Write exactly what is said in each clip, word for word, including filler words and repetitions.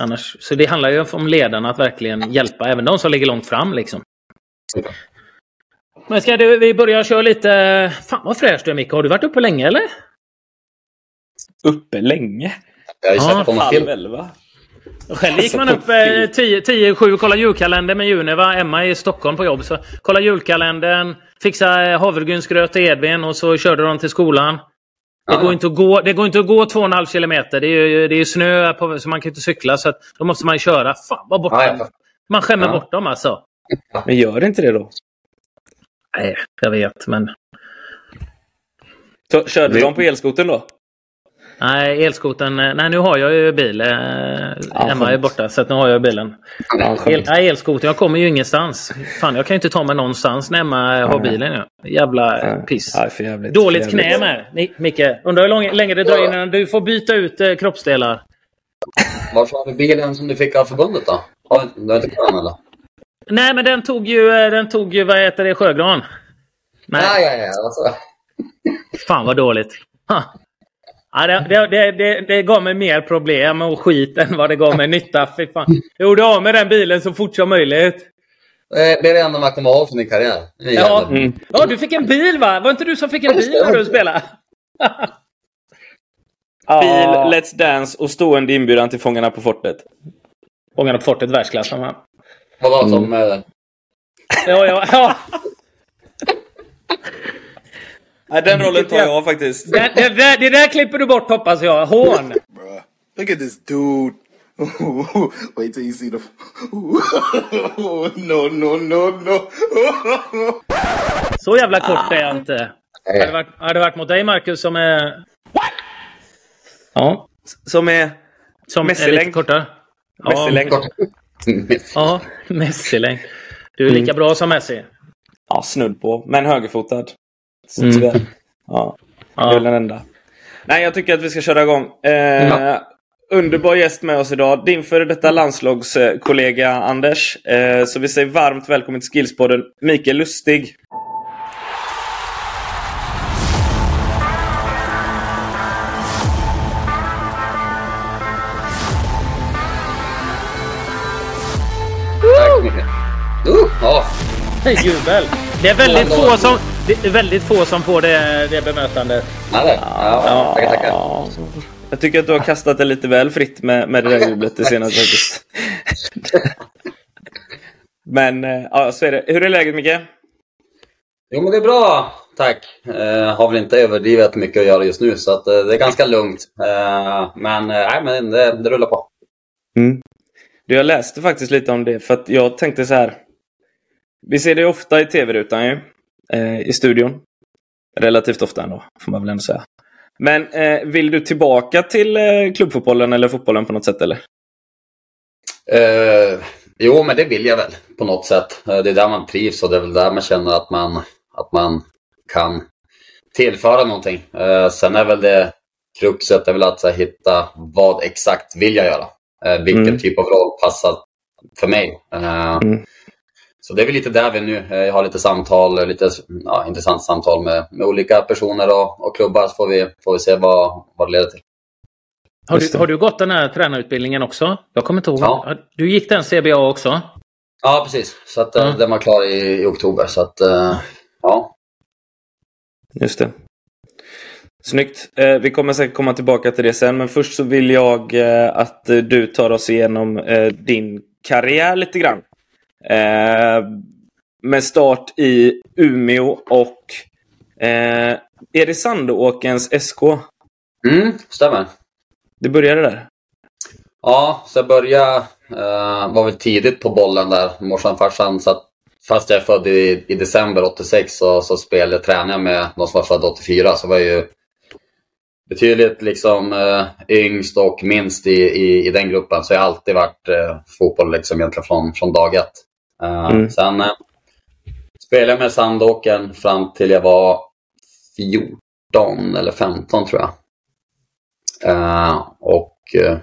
Annars, så det handlar ju om ledarna att verkligen hjälpa även de som ligger långt fram liksom. Men ska du, vi börjar köra lite. Fan vad fräsch du är, Micke. Har du varit uppe länge eller? Uppe länge? Jag har ju sett ah, på en film väl, va? Själv gick man upp tio sju och kollade julkalendern med Juniva. Emma är i Stockholm på jobb, så kolla julkalendern, fixa havregrynsgröt till Edvin och så körde de till skolan. Det går inte att gå, det går inte att gå två och en halv kilometer. Det är ju, det är ju snö på, så man kan inte cykla, så att då måste man köra. Fan, vad bort dem. Man skämmer ja. bort dem alltså. Men gör det inte det då? Nej, jag vet, men så, körde de på elskoten då? Nej, elskoten. Nej, nu har jag ju bil. Ja, Emma är borta, så att nu har jag bilen. Ja, El, nej, elskoten. Jag kommer ju ingenstans. Fan, jag kan ju inte ta mig någonstans när Emma ja, har bilen nu. Jävla ja, piss. Ja, för jävligt, dåligt för knä med, Micke. Undrar hur lång, länge det dröjer innan du får byta ut eh, kroppsdelar. Varför har du bilen som du fick av förbundet då? Har du inte kvar den eller? Nej, men den tog ju, den tog ju vad heter det, Sjögran. Nej, ja, ja, ja. Alltså. Fan, vad dåligt. Ha. Ja, det, det, det, det gav mig mer problem och skit än vad det gav mig nytta. Fy fan. Jag gjorde av med den bilen så fort som möjligt. Det är det enda man kommer av från din karriär. Ja. Mm. Ja, du fick en bil va? Var inte du som fick en bil när du spelade? Bil, Let's Dance och stående inbjudan till Fångarna på fortet. Fångarna på fortet, världsklass. Mm. Vad var det som... Eh... ja, ja, ja. Nej, den rollen tar jag faktiskt. Det, det, där, det där klipper du bort, hoppas jag. Hån. Bruh, look at this dude. Wait till you see the... no, no, no, no. Så jävla kort ah. är jag inte. Har det, varit, har det varit mot dig, Marcus, som är... What? Ja. Som är... Som Messi-längd. Är lite kortare. Messi-längd. Ja, Messi-längd. Du är lika mm. bra som Messi. Ja, snudd på. Men högerfotad. Så mm. ja, ja. Den enda. Nej, jag tycker att vi ska köra igång. eh, ja. Underbar gäst med oss idag, din före detta landslagskollega Anders, eh, så vi säger varmt välkommen till Skillspodden, Mikael Lustig. Hej jubel. Det är väldigt få som det är väldigt få som får det, det bemötandet. Ja, det. Ja, ja, tackar, tackar. Ja. Jag tycker att du har kastat det lite väl fritt med, med det där jublet det senaste. Men ja, så är det. Hur är läget, Micke? Jo, men det är bra. Tack. Eh, har väl inte överdrivet mycket att göra just nu, så att, eh, det är ganska lugnt. Eh, men nej, eh, men det, det rullar på. Mm. Du, jag läste faktiskt lite om det, för att jag tänkte så här. Vi ser det ofta i tv-rutan ju, eh, i studion. Relativt ofta ändå, får man väl ändå säga. Men eh, vill du tillbaka till eh, klubbfotbollen eller fotbollen på något sätt, eller? Eh, jo, men det vill jag väl på något sätt. Det är där man trivs och det är väl där man känner att man, att man kan tillföra någonting. Eh, sen är väl det kruxet är väl att så här, hitta vad exakt vill jag göra. Eh, vilken mm. typ av roll passar för mig. Eh, mm. Så det är väl lite där vi nu. Jag har lite samtal, lite ja, intressant samtal med, med olika personer och, och klubbar, så får vi, får vi se vad, vad det leder till. Har du, har du gått den här tränarutbildningen också? Jag kommer inte ihåg. Ja. Du gick den C B A också? Ja, precis. Så att, mm. den var klar i, i oktober. Så att, ja. Just det. Snyggt. Vi kommer säkert komma tillbaka till det sen. Men först så vill jag att du tar oss igenom din karriär lite grann. Eh, med start i Umeå och eh, är det Sandåkerns S K? Mm, stämmer. Det började där? Ja, så jag började, eh, var väl tidigt på bollen där. Morsan, farsan, så att, fast jag är född i, i december åttiosex så, så spelade jag, tränade jag med någon som var född åttiofyra, så var jag ju betydligt liksom eh, yngst och minst i, i, i den gruppen, så jag har alltid varit eh, fotboll liksom egentligen från, från dag ett. Uh, mm. Sen eh, spelade jag med Sandåkern fram till jag var fjorton eller femton tror jag. Uh, och eh,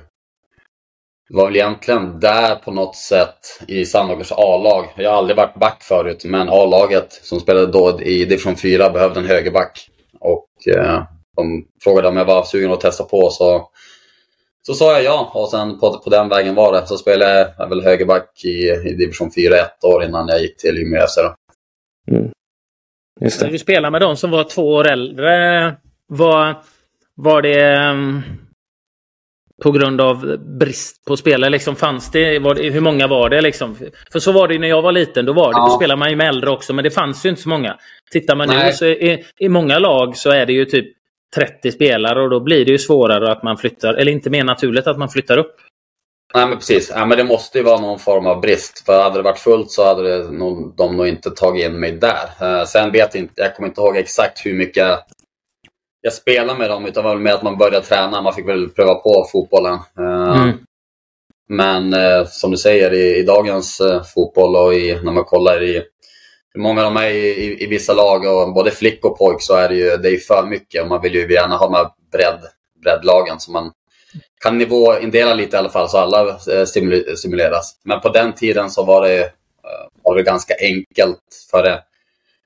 var väl egentligen där på något sätt i Sandåkerns A-lag. Jag har aldrig varit back förut, men A-laget som spelade då i division fyra behövde en högerback. Och eh, de frågade om jag var sugen att testa på, så, Så sa jag ja, och sen på, på den vägen var det. Så spelade jag väl högerback i, i division fyra ett år innan jag gick till Umeå F C då. Mm. Just det. Du spelade med dem som var två år äldre. Var, var det um, på grund av brist på spelare liksom, fanns det, var det, hur många var det liksom? För så var det ju när jag var liten, då var det, ja. Då spelade man ju med äldre också, men det fanns ju inte så många. Tittar man Nej. nu så i, i många lag så är det ju typ trettio spelare, och då blir det ju svårare att man flyttar, eller inte mer naturligt att man flyttar upp. Nej men precis, ja, men det måste ju vara någon form av brist. För hade det varit fullt så hade det nog, de nog inte tagit in mig där. Sen vet jag inte, jag kommer inte ihåg exakt hur mycket jag spelade med dem, utan var med att man började träna. Man fick väl pröva på fotbollen. Mm. Men som du säger, i, i dagens fotboll och i, när man kollar i många av dem är i, i, i vissa lag, och både flick och pojk, så är det ju, det är ju för mycket. Och man vill ju gärna ha med bredd, breddlagen, så man kan nivåindela lite i alla fall, så alla stimuleras. Men på den tiden så var det, var det ganska enkelt för det.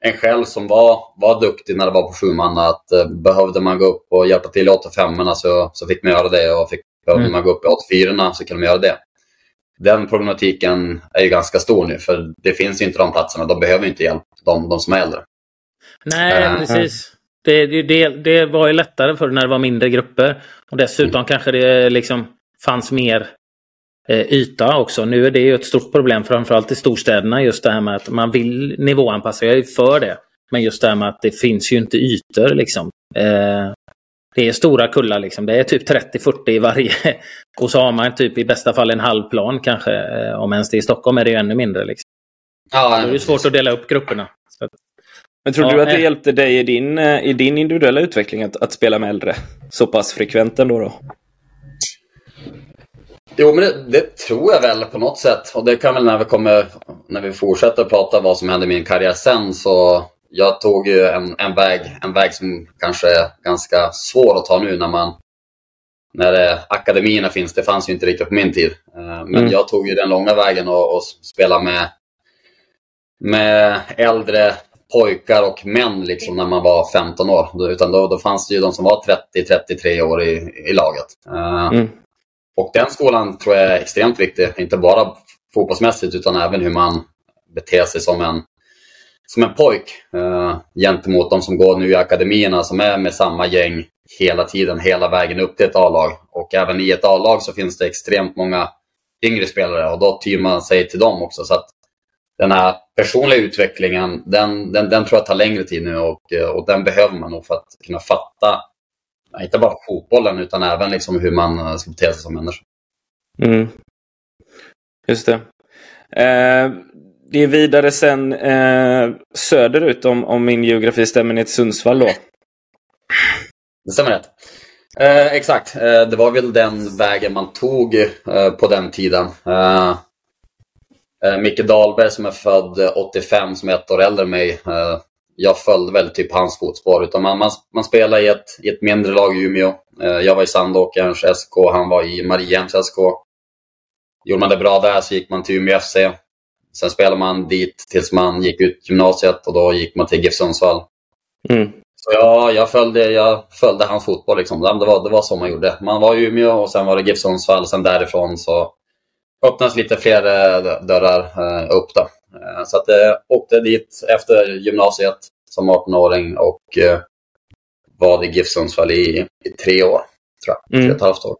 En själv som var, var duktig när det var på sjuman, att eh, behövde man gå upp och hjälpa till i åttiofemorna så, så fick man göra det, och fick, behövde man gå upp i åttiofyrorna så kunde man göra det. Den problematiken är ju ganska stor nu, för det finns ju inte de platserna, de behöver inte hjälp, de, de som är äldre. Nej, eh, precis. Det, det, det var ju lättare för när det var mindre grupper, och dessutom mm. kanske det liksom fanns mer yta också. Nu är det ju ett stort problem framförallt i storstäderna, just det här med att man vill nivåanpassa. Jag är för det, men just det här med att det finns ju inte ytor liksom. eh, det är stora kullar liksom. Det är typ trettio till fyrtio i varje, och så har man typ i bästa fall en halvplan kanske, eh, om ens det i Stockholm är det ju ännu mindre liksom. Ja, det är ju svårt att dela upp grupperna så. Men tror ja, du att det eh, hjälpte dig i din, i din individuella utveckling att, att spela med äldre så pass frekvent ändå då? Jo, men det, det tror jag väl på något sätt. Och det kan väl när vi kommer, när vi fortsätter prata vad som hände i min karriär sen. Så jag tog ju en, en väg, en väg som kanske är ganska svår att ta nu när man, när det, akademierna finns. Det fanns ju inte riktigt på min tid. Men mm. jag tog ju den långa vägen och, och spelade med, med äldre pojkar och män liksom när man var femton år. Utan då, då fanns det ju de som var trettio till trettiotre år i, i laget. Mm. Och den skolan tror jag är extremt viktig, inte bara fotbollsmässigt utan även hur man beter sig som en, som en pojk eh, gentemot de som går nu i akademierna, som är med samma gäng hela tiden, hela vägen upp till ett A-lag. Och även i ett A-lag så finns det extremt många yngre spelare, och då tyr man sig till dem också. Så att den här personliga utvecklingen, den, den, den tror jag tar längre tid nu, och, och den behöver man nog för att kunna fatta inte bara fotbollen utan även liksom hur man ska bete sig som människa. Mm. Just det. Eh, det är vidare sen eh, söderut, om, om min geografi stämmer, ner till Sundsvall då. Det stämmer rätt. Eh, exakt. Eh, det var väl den vägen man tog eh, på den tiden. Eh, eh, Micke Dahlberg som är född åttiofem, som är ett år äldre än mig. Eh, Jag följde väl typ hans fotspår, utan man, man, man spelade i ett, i ett mindre lag i Umeå. Jag var i Sandåkerns S K, han var i Mariehems S K. Gjorde man det bra där så gick man till Umeå F C. Sen spelade man dit tills man gick ut gymnasiet, och då gick man till G I F Sundsvall. Mm. Så jag, jag, följde, jag följde hans fotboll liksom. Det var, det var så man gjorde. Man var i Umeå och sen var det G I F Sundsvall. Sen därifrån så öppnas lite fler dörrar upp då. Så att jag åkte dit efter gymnasiet som arton-åring och var i G I F Sundsvall i, i tre år, tror jag. Mm. Tre och ett halvt år.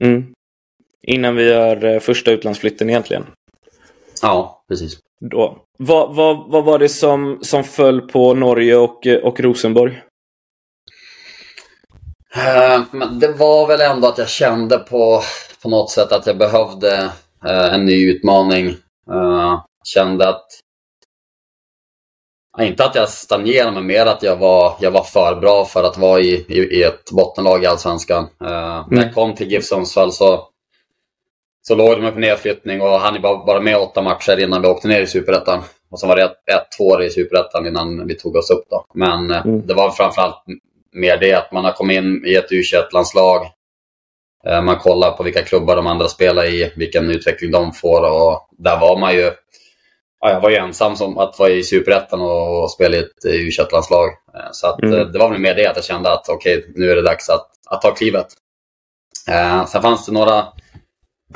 Mm. Mm. Innan vi gör första utlandsflytten egentligen. Ja, precis. Då. Vad, vad, vad var det som, som föll på Norge och, och Rosenborg? Men det var väl ändå att jag kände på, på något sätt att jag behövde en ny utmaning. Kände att, inte att jag stagnerade, men mer att jag var, jag var för bra för att vara i, i, i ett bottenlag i Allsvenskan. Mm. När jag kom till G I F Sundsvall så, så låg de med på nedflyttning, och han var bara med åtta matcher innan vi åkte ner i Superettan. Och så var det ett, ett, två år i Superettan innan vi tog oss upp då. Men mm. det var framförallt mer det att man har kommit in i ett U tjugoett-landslag. Man kollar på vilka klubbar de andra spelar i, vilken utveckling de får, och där var man ju, ja, jag var ju ensam som att vara i Superettan och spela i ett U tjugoett-landslag. Så att, mm. det var väl mer det att jag kände att okej, okay, nu är det dags att, att ta klivet. Eh, sen fanns det några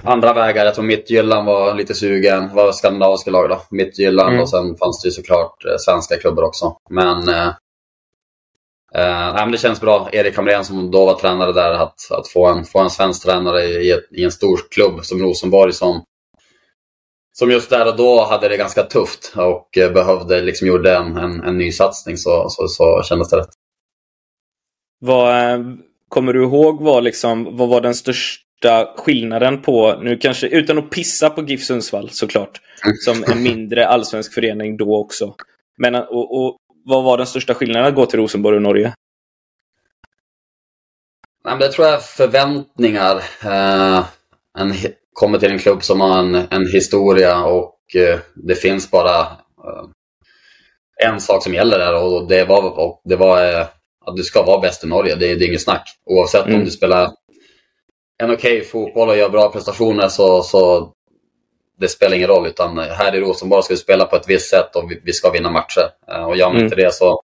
andra vägar. Jag tror Mittgyllan var lite sugen. Var skandinaviska lag då. Mittgyllan mm. och sen fanns det ju såklart eh, svenska klubbar också. Men eh, eh, nej, men det känns bra. Erik Kamrén som då var tränare där. Att, att få, en, få en svensk tränare i, i en stor klubb som Rosenborg som Som just där och då hade det ganska tufft och behövde liksom gjorde en, en, en ny satsning så, så, så kändes det rätt. Vad, kommer du ihåg vad, liksom, vad var den största skillnaden på, nu kanske utan att pissa på GIF Sundsvall såklart, som en mindre allsvensk förening då också. Men och, och, vad var den största skillnaden att gå till Rosenborg och Norge? Nej, men det tror jag förväntningar. Eh, en kommer till en klubb som har en, en historia och eh, det finns bara eh, en sak som gäller där och det var, och det var eh, att du ska vara bäst i Norge. Det, det är inget snack. Oavsett mm. om du spelar en okej okay fotboll och gör bra prestationer så, så det spelar ingen roll. Utan här i Rosenborg ska vi spela på ett visst sätt och vi, vi ska vinna matcher. Eh, och gör man inte mm. det så,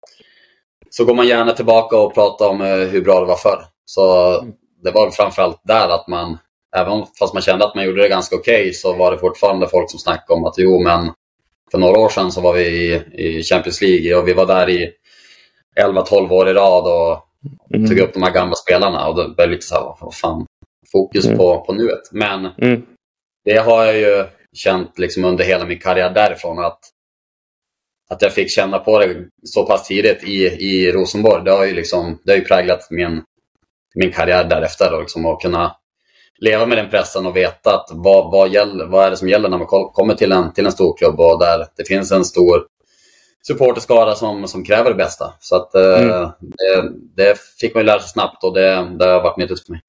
så går man gärna tillbaka och pratar om eh, hur bra det var förr. Så mm. det var framförallt där att man även fast man kände att man gjorde det ganska okej okay, så var det fortfarande folk som snackade om att jo men för några år sedan så var vi i, i Champions League och vi var där i elva tolv år i rad och mm. tog upp de här gamla spelarna och det blev lite så här, vad fan, fokus mm. på, på nuet. Men mm. det har jag ju känt liksom under hela min karriär därifrån att, att jag fick känna på det så pass tidigt i, i Rosenborg. Det har ju liksom, det har ju präglat min, min karriär därefter och liksom att kunna leva med den pressen och veta att vad, vad, gäller, vad är det som gäller när man kommer till en, till en stor klubb och där det finns en stor supporterskara som, som kräver det bästa. Så att, mm. eh, det, det fick man ju lära sig snabbt och det, det har varit nyttigt för mig.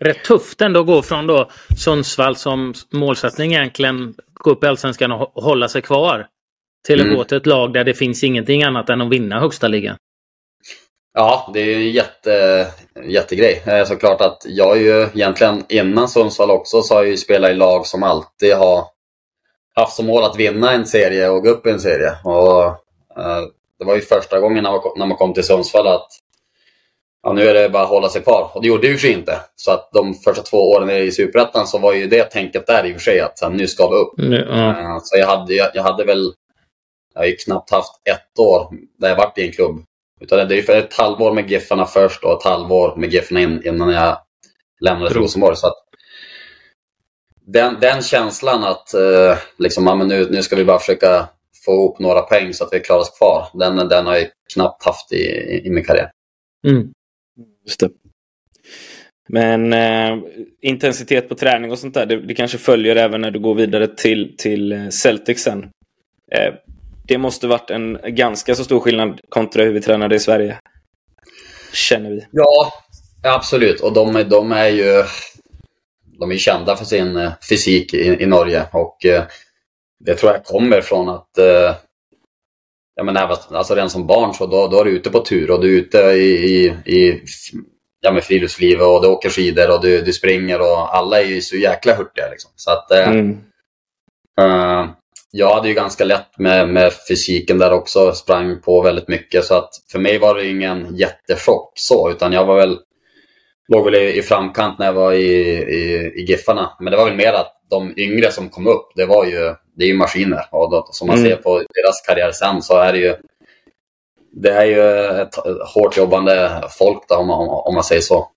Rätt tufft ändå att gå från då Sundsvall som målsättning egentligen gå upp i Allsvenskan och hålla sig kvar till att mm. gå till ett lag där det finns ingenting annat än att vinna högsta ligan. Ja, det är en jätte, jättegrej. Såklart att jag är ju egentligen innan Sundsvall också så har jag ju spelat i lag som alltid har haft som mål att vinna en serie och gå upp i en serie. Och, eh, det var ju första gången när man kom, när man kom till Sundsvall att ja, nu är det bara att hålla sig kvar. Och det gjorde det ju för inte. Så att de första två åren i Superettan så var ju det tänket där i och för sig att sen, nu ska vi upp. Mm. Eh, så jag hade, jag, jag hade väl jag har ju knappt haft ett år där jag varit i en klubb. Utan det är ju för ett halvår med Giffarna först och ett halvår med Giffarna in, innan jag lämnade till Rosenborg. Så att den, den känslan att eh, liksom, ja, men nu, nu ska vi bara försöka få ihop några poäng så att vi klarar oss kvar. Den, den har jag knappt haft i, i, i min karriär. Mm. Just det. Men eh, intensitet på träning och sånt där, det, det kanske följer även när du går vidare till, till Celtic sen. Eh, Det måste varit en ganska så stor skillnad kontra hur vi tränade i Sverige, känner vi. Ja, absolut. Och de, de är ju de är kända för sin fysik i, i Norge. Och eh, det tror jag kommer från att eh, jag menar, alltså redan som barn så då, då är du ute på tur och du är ute i, i, i ja, med friluftsliv och du åker skidor och du, du springer och alla är ju så jäkla hurtiga. Liksom. Så att eh, mm. eh, jag hade ju ganska lätt med, med fysiken där också, sprang på väldigt mycket så att för mig var det ingen jättechock så, utan jag var väl låg väl i, i framkant när jag var i, i, i Giffarna, men det var väl mer att de yngre som kom upp, det var ju det är ju maskiner och då, som man mm. ser på deras karriär sen så är det ju det är ju ett hårt jobbande folk då, om, om, om man säger så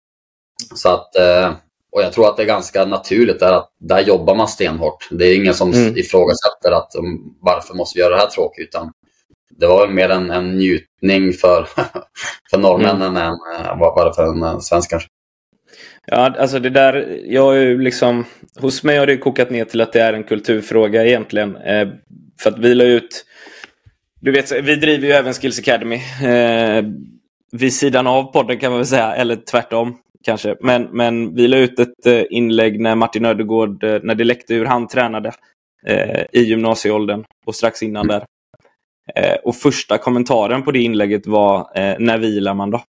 så att eh, och jag tror att det är ganska naturligt där att där jobbar man stenhårt. Det är ingen som mm. ifrågasätter att varför måste vi göra det här tråkigt, utan det var mer en, en njutning för, för norrmännen mm. än bara för en svensk kanske. Ja, alltså det där, jag är ju liksom, hos mig har det kokat ner till att det är en kulturfråga egentligen. Eh, för att vi la ut, du vet, vi driver ju även Skills Academy eh, vid sidan av podden kan man väl säga, eller tvärtom. Kanske, men, men vi la ut ett inlägg när Martin Ödegaard, när det läckte hur han tränade eh, i gymnasieåldern och strax innan där. Eh, och första kommentaren på det inlägget var eh, när vilar man då?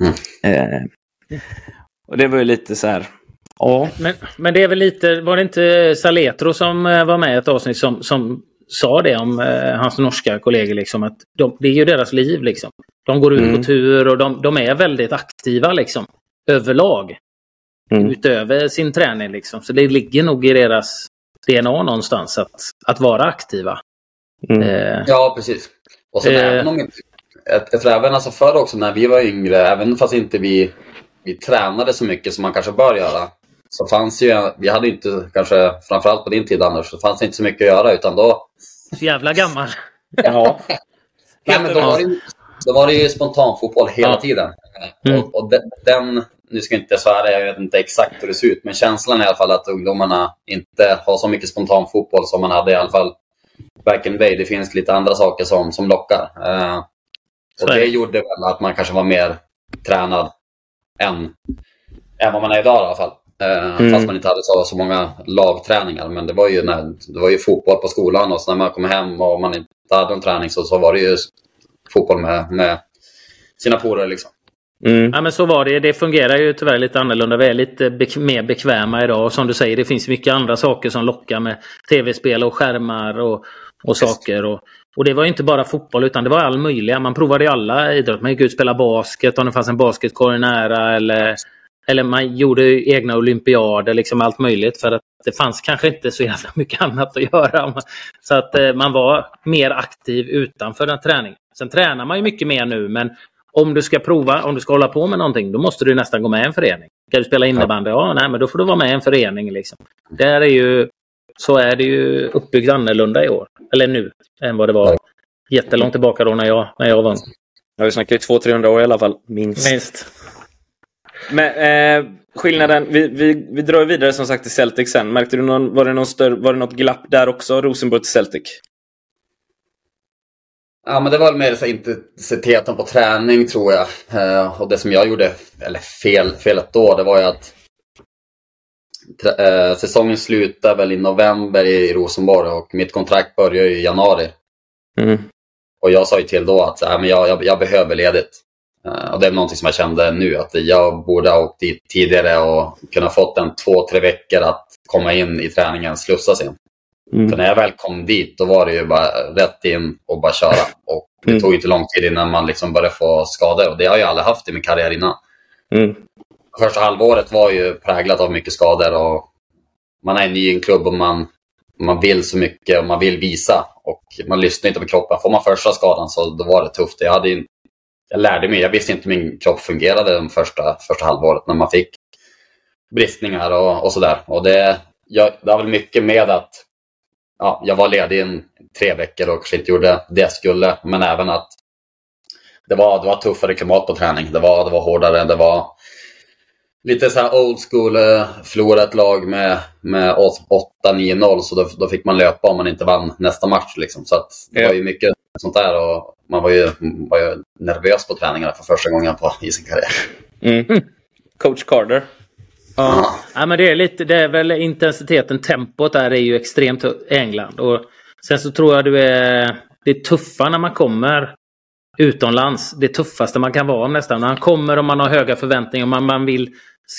Mm. Eh, och det var ju lite så här. Ja. Men, men det är väl lite, var det inte Saletro som var med i ett avsnitt som, som sa det om eh, hans norska kollegor liksom, att de, det är ju deras liv liksom. De går ut mm. på tur och de, de är väldigt aktiva liksom. Överlag. mm. utöver sin träning liksom. Så det ligger nog i deras D N A någonstans att, att vara aktiva. Mm. Eh, ja, precis. Och sen eh, även om jag tror även alltså förr också när vi var yngre, även fast inte vi, vi tränade så mycket som man kanske bör göra, så fanns ju, vi hade inte kanske, framförallt på din tid Anders, så fanns det inte så mycket att göra utan då... Så jävla gammal. Ja. Nej, men då var det ju, då var det ju spontanfotboll hela ja. tiden. Mm. Och, och den, den, nu ska jag inte svära, jag vet inte exakt hur det ser ut, men känslan i alla fall att ungdomarna inte har så mycket spontanfotboll som man hade i alla fall back in day. Det finns lite andra saker som, som lockar. Uh, och det gjorde väl att man kanske var mer tränad än, än vad man är idag i alla fall. Mm. Fast man inte hade så, så många lagträningar. Men det var ju när, det var ju fotboll på skolan. Och så när man kom hem och man inte hade en träning så, så var det ju fotboll med, med sina polare liksom. Mm. Ja, men så var det, det fungerar ju tyvärr lite annorlunda. Vi är lite be- mer bekväma idag. Och som du säger, det finns mycket andra saker som lockar med tv-spel och skärmar och, och saker och, och det var ju inte bara fotboll utan det var all möjliga. Man provade ju alla idrott, man gick ut och spelade basket om det fanns en basketkorg nära. Eller Eller man gjorde egna olympiader, liksom allt möjligt. För att det fanns kanske inte så jävla mycket annat att göra. Så att man var mer aktiv utanför den träningen. Sen tränar man ju mycket mer nu. Men om du ska prova, om du ska hålla på med någonting, då måste du nästan gå med i en förening. Ska du spela innebandy? Ja, nej, men då får du vara med i en förening liksom. Där är ju, så är det ju uppbyggt annorlunda i år. Eller nu, än vad det var jättelångt tillbaka då när jag, när jag var. Ja, vi snackar ju två till trehundra år i alla fall, minst. Minst. Men eh, skillnaden, vi, vi, vi drar vidare som sagt till Celtic sen. Märkte du någon, var det någon större, var det något glapp där också, Rosenborg till Celtic? Ja, men det var mer så intensiteten på träning tror jag. Eh, och det som jag gjorde, eller fel, felet då, det var ju att eh, säsongen slutade väl i november i, i Rosenborg och mitt kontrakt började i januari. Mm. Och jag sa ju till då att äh, men jag, jag, jag behöver ledigt. Och det är någonting som jag kände nu, att jag borde ha åkt dit tidigare och kunna fått en två, tre veckor att komma in i träningen, slussas in. Mm. Så när jag väl kom dit, då var det ju bara rätt in och bara köra. Och det mm. tog inte lång tid innan man liksom började få skador. Och det har jag aldrig haft i min karriär innan. Mm. Första halvåret var ju präglat av mycket skador. Och man är ny i en klubb och man, man vill så mycket och man vill visa. Och man lyssnar inte på kroppen. Får man första skadan så då var det tufft. Jag hade ju Jag lärde mig, jag visste inte hur min kropp fungerade de första, första halvåret när man fick bristningar och, och sådär. Och det, jag, det var väl mycket med att ja, jag var ledig i tre veckor och kanske inte gjorde det jag skulle. Men även att det var, det var tuffare klimat på träning. Det var, det var hårdare, det var lite så här old school, förlorade ett lag med, med åtta nio noll. Så då, då fick man löpa om man inte vann nästa match. Liksom. Så att det var ju mycket sånt där och man var ju, var ju nervös på träningarna för första gången på i sin karriär. Mm. Coach Carter. Ja. Ja. Ja, men det är lite, det är väl intensiteten, tempot där är ju extremt i England och sen så tror jag du är det är tuffa när man kommer utomlands, det tuffaste man kan vara nästan när man kommer och man har höga förväntningar och man, man vill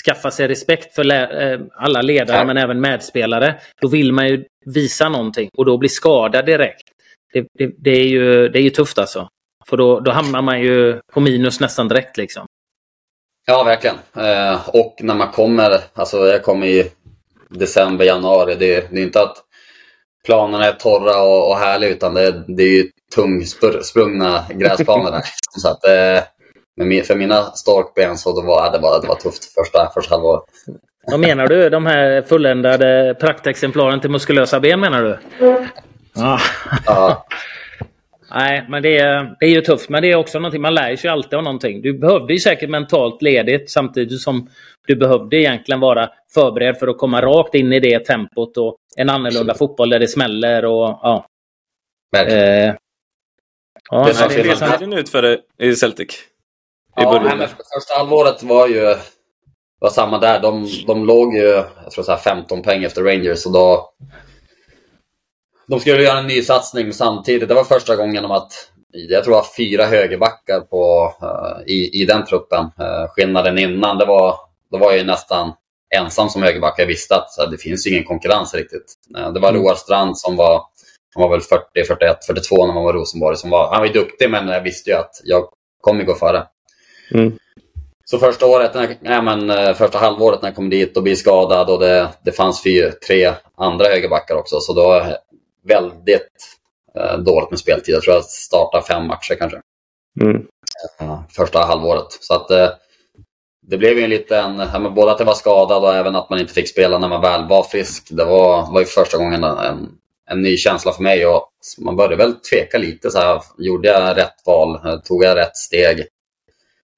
skaffa sig respekt för lä- alla ledare ja. Men även medspelare, då vill man ju visa någonting och då blir skadad direkt. Det, det, det, är ju, det är ju tufft alltså. För då, då hamnar man ju på minus nästan direkt liksom. Ja, verkligen. Eh, och när man kommer, alltså jag kom i december, januari. Det, det är inte att planerna är torra och, och härliga utan det, det är ju tungsprungna gräsplaner där. Så att, eh, men för mina starkben så det var, det var, det var tufft första, första halvåret. Vad menar du? De här fulländade praktexemplaren till muskulösa ben menar du? Mm. Ah. Ja. Nej, men det är, det är ju tufft. Men det är också någonting, man lär sig alltid av någonting. Du behövde ju säkert mentalt ledigt samtidigt som du behövde egentligen vara förberedd för att komma rakt in i det tempot och en annorlunda mm. fotboll där det smäller och ja. Eh, ja det är nej, det är sant. Ut för det i Celtic. I ja, nej, men första halvåret var ju var samma där. De, de låg ju jag tror så här femton poäng efter Rangers och då de skulle göra en ny satsning samtidigt. Det var första gången om att jag tror att fyra högerbackar på, uh, i, i den truppen. Uh, skillnaden innan, det var, då var jag ju nästan ensam som högerback. Jag visste att så, det finns ju ingen konkurrens riktigt. Uh, det var Roar Strand som var, han var väl fyrtio, fyrtioett, fyrtiotvå när man var Rosenborg. Som var, han var ju duktig men jag visste ju att jag kommer gå före. Mm. Så första året, när, nej men första halvåret när jag kom dit och blev skadad, och det, det fanns fyra, tre andra högerbackar också. Så då väldigt eh, dåligt med speltid. Jag tror jag startade fem matcher kanske. Mm. Första halvåret. Så att eh, det blev ju en liten, men både att jag var skadad och även att man inte fick spela när man väl var frisk. Det var, var ju första gången en, en ny känsla för mig, och man började väl tveka lite så här, gjorde jag rätt val? Tog jag rätt steg?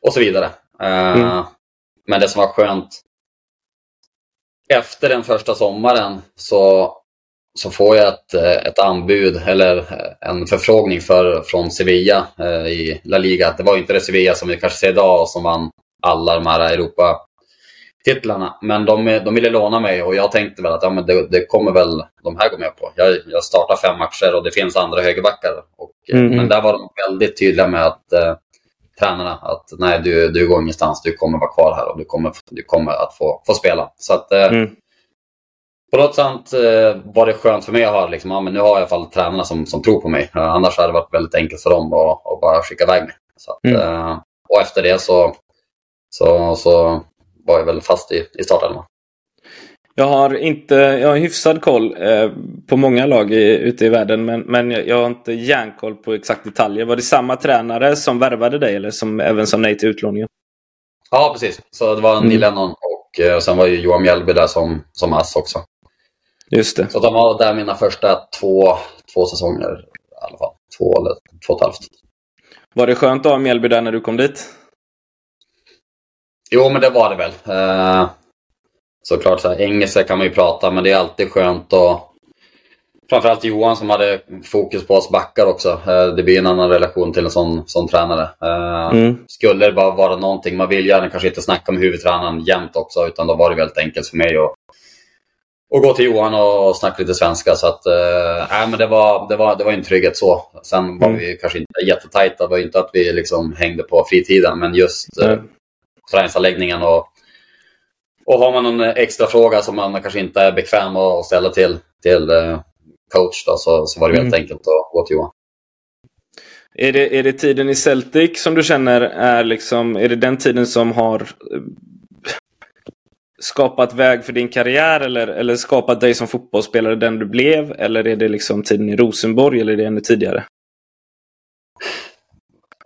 Och så vidare. Mm. Men det som var skönt efter den första sommaren, så, så får jag ett, ett anbud eller en förfrågning för, från Sevilla i La Liga. Det var ju inte det Sevilla som vi kanske ser idag, som vann alla de här Europa-titlarna, men de, de ville låna mig, och jag tänkte väl att ja, men det, det kommer väl de här går med på. Jag, jag startar fem matcher och det finns andra högerbackar och, mm. Men där var de väldigt tydliga med att tränarna, att nej, du, du går ingenstans, du kommer vara kvar här och du kommer, du kommer att få, få spela. Så att mm. på något sätt var det skönt för mig att ha liksom, ja, men nu har jag i alla fall tränarna som, som tror på mig. Annars hade det varit väldigt enkelt för dem att, att bara skicka iväg mig. Så att, mm. Och efter det så, så, så var jag väl fast i, i starten. Jag har inte, jag har hyfsad koll eh, på många lag i, ute i världen, men, men jag, jag har inte järnkoll på exakt detaljer. Var det samma tränare som värvade dig, eller som även som nej till utlåningen? Ja, precis. Så det var Neil Lennon och, eh, och sen var ju Johan Mjälby där som, som ass också. Just det. Så de var där mina första två, två säsonger i alla fall. Två eller två och ett halvt. Var det skönt att ha Mjälby där när du kom dit? Jo, men det var det väl. Eh... Såklart, så här, engelska kan man ju prata, men det är alltid skönt, och framförallt Johan som hade fokus på oss backar också. Det blir en annan relation till en sån, sån tränare. Mm. Skulle det bara vara någonting man vill göra, kanske inte snacka med huvudtränaren jämt också, utan då var det väldigt enkelt för mig att, att gå till Johan och snacka lite svenska. Så att, äh, men det var, det var, det var en trygghet så. Sen var mm. vi kanske inte jättetajta, det var inte att vi liksom hängde på fritiden, men just mm. eh, träningsanläggningen och Och har man någon extra fråga som man kanske inte är bekväm att ställa till, till coach då, så, så var det väldigt mm. enkelt att gå till Johan. Är det, är det tiden i Celtic som du känner är liksom, är det den tiden som har skapat väg för din karriär, eller, eller skapat dig som fotbollsspelare den du blev, eller är det liksom tiden i Rosenborg, eller är det ännu tidigare?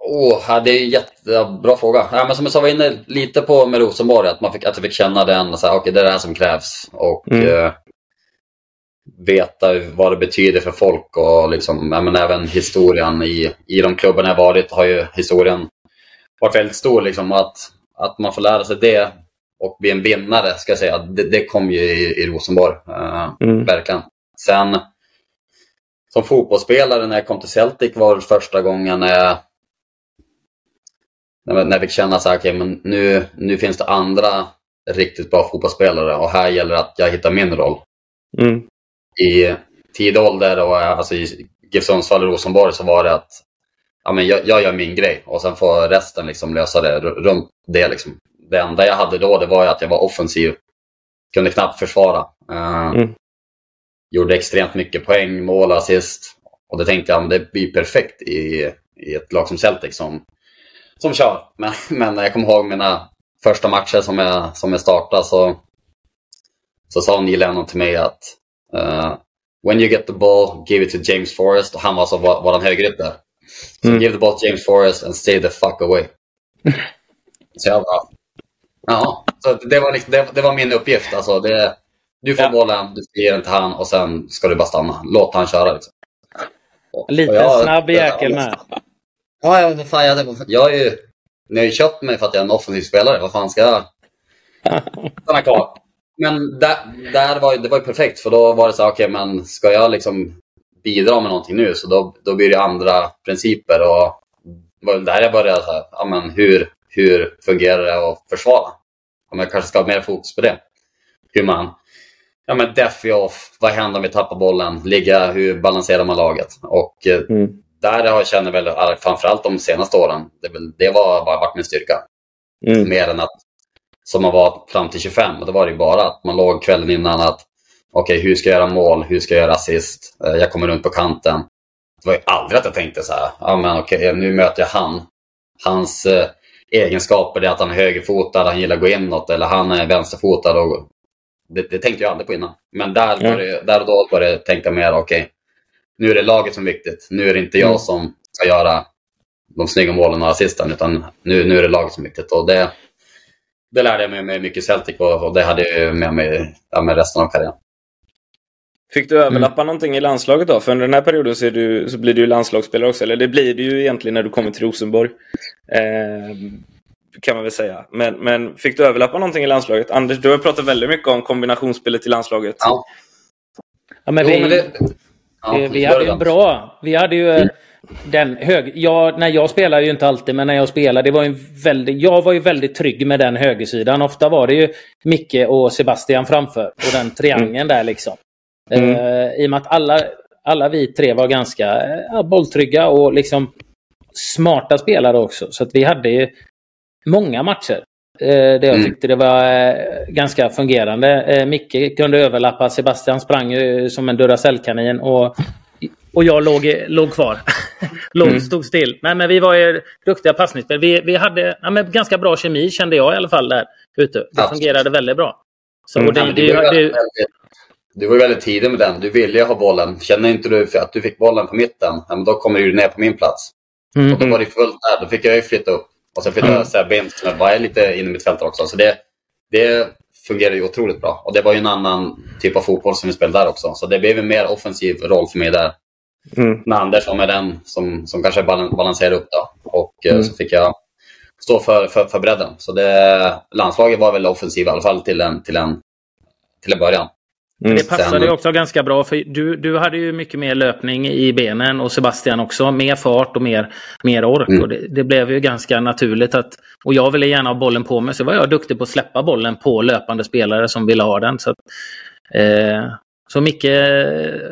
Oh, det är en jättebra fråga. Ja, men som jag sa, var inne lite på med Rosenborg, att man fick, att jag fick känna den, så här, okej, det är det här som krävs, och mm. eh, veta vad det betyder för folk, och liksom, ja, men även historien i, i de klubbarna jag varit, har ju historien varit väldigt stor liksom, att, att man får lära sig det och bli en vinnare, ska jag säga. Det, det kom ju i, i Rosenborg, eh, mm. verkligen. Sen som fotbollsspelare när jag kom till Celtic var det första gången när jag När vi känner så här, okej, men nu, nu finns det andra riktigt bra fotbollsspelare, och här gäller det att jag hittar min roll. Mm. I tidig ålder, och alltså i GIF Sundsvall och Rosenborg, så var det att ja, men jag, jag gör min grej, och sen får resten liksom lösa det runt det. Liksom. Det enda jag hade då, det var att jag var offensiv. Kunde knappt försvara. Uh, mm. Gjorde extremt mycket poäng, mål, assist. Och det tänkte jag, men det blir perfekt i, i ett lag som Celtic som Som kör, men, men jag kommer ihåg mina första matcher som jag, som jag startade, så, så sa Neil Lennon till mig att uh, when you get the ball, give it to James Forrest. Och han var så var, var den högrytter. So mm. give the ball to James Forrest and stay the fuck away. Så jag bara, ja, så det var, liksom, det, det var min uppgift. Alltså, det, du får ja. bollen, du ger den till han och sen ska du bara stanna. Låt han köra. Liksom. Och, lite och jag, snabb jäkel med. Ja, jag, fan, jag, jag är ju när jag köpt mig för att jag är en offensiv spelare. Vad fan ska jag stanna kvar? Men där, där var, det var ju perfekt, för då var det så här, okej, okay, men ska jag liksom bidra med någonting nu, så då, då blir det andra principer. Och där jag började så här, ja, men hur, hur fungerar det att försvara? Om jag kanske ska ha mer fokus på det. Hur man, ja men defi off, vad händer om vi tappar bollen? Ligga, hur balanserar man laget? Och mm. där jag känner väl, framförallt de senaste åren, det, det var bara varit min styrka. Mm. Mer än att, som man var fram till tjugofem, och då var det bara att man låg kvällen innan att, okej, okay, hur ska jag göra mål, hur ska jag göra assist, jag kommer runt på kanten. Det var ju aldrig att jag tänkte så här, ja men okej, okay, nu möter jag han. Hans egenskaper. Det är att han är högerfotad, han gillar att gå inåt, eller han är vänsterfotad och det, det tänkte jag aldrig på innan. Men där, ja. det, där och då var det tänkte mer, okej, okay, nu är det laget som är viktigt. Nu är det inte jag mm. som ska göra de snygga målen och assisten, utan nu, nu är det laget som är viktigt. Och det, det lärde jag mig med mycket Celtic, och, och det hade jag med mig ja, med resten av karriären. Fick du överlappa mm. någonting i landslaget då? För under den här perioden så, är du, så blir du ju landslagsspelare också. Eller det blir du ju egentligen när du kommer till Rosenborg. Eh, kan man väl säga. Men, men fick du överlappa någonting i landslaget? Anders, du har pratat väldigt mycket om kombinationsspelet i landslaget. Ja, ja men jo, vi, men det, ja, vi, vi hade ju bra. Vi hade ju mm. den hög... Jag, nej, jag spelade ju inte alltid, men när jag spelade, det var ju väldigt, jag var ju väldigt trygg med den högersidan. Ofta var det ju Micke och Sebastian framför. Och den triangeln mm. där liksom. Mm. Uh, i och med att alla, alla vi tre var ganska uh, bolltrygga och liksom smarta spelare också. Så att vi hade ju många matcher uh, där jag tyckte det var uh, ganska fungerande. Uh, Micke kunde överlappa, Sebastian sprang uh, som en duracellkanin och, och jag låg, låg kvar. låg, mm. Stod still. Nej, men vi var ju duktiga passningsspel. Vi, vi hade ja, men ganska bra kemi, kände jag i alla fall där ute. Det ja. fungerade väldigt bra. Så mm. det, ja, det, det, det, det, du var ju väldigt tidig med den. Du ville ha bollen. Känner inte du för att du fick bollen på mitten, ja, men då kommer du ner på min plats. Mm. Och då var det fullt där. Då fick jag ju flytta upp. Och sen flyttade mm. jag Sebbe in. Så var jag lite inne i mitt fält också. Så det, det fungerade ju otroligt bra. Och det var ju en annan typ av fotboll som vi spelade där också. Så det blev en mer offensiv roll för mig där. Mm. När Anders var med den som, som kanske balanserade upp då. Och mm. så fick jag stå för, för, för bredden. Så det, landslaget var väl offensiv i alla fall till en, till en, till en början. Mm. Det passade ju också ganska bra, för du, du hade ju mycket mer löpning i benen och Sebastian också, mer fart och mer, mer ork mm. och det, det blev ju ganska naturligt att, och jag ville gärna ha bollen på mig, så var jag duktig på att släppa bollen på löpande spelare som ville ha den, så, att, eh, så Micke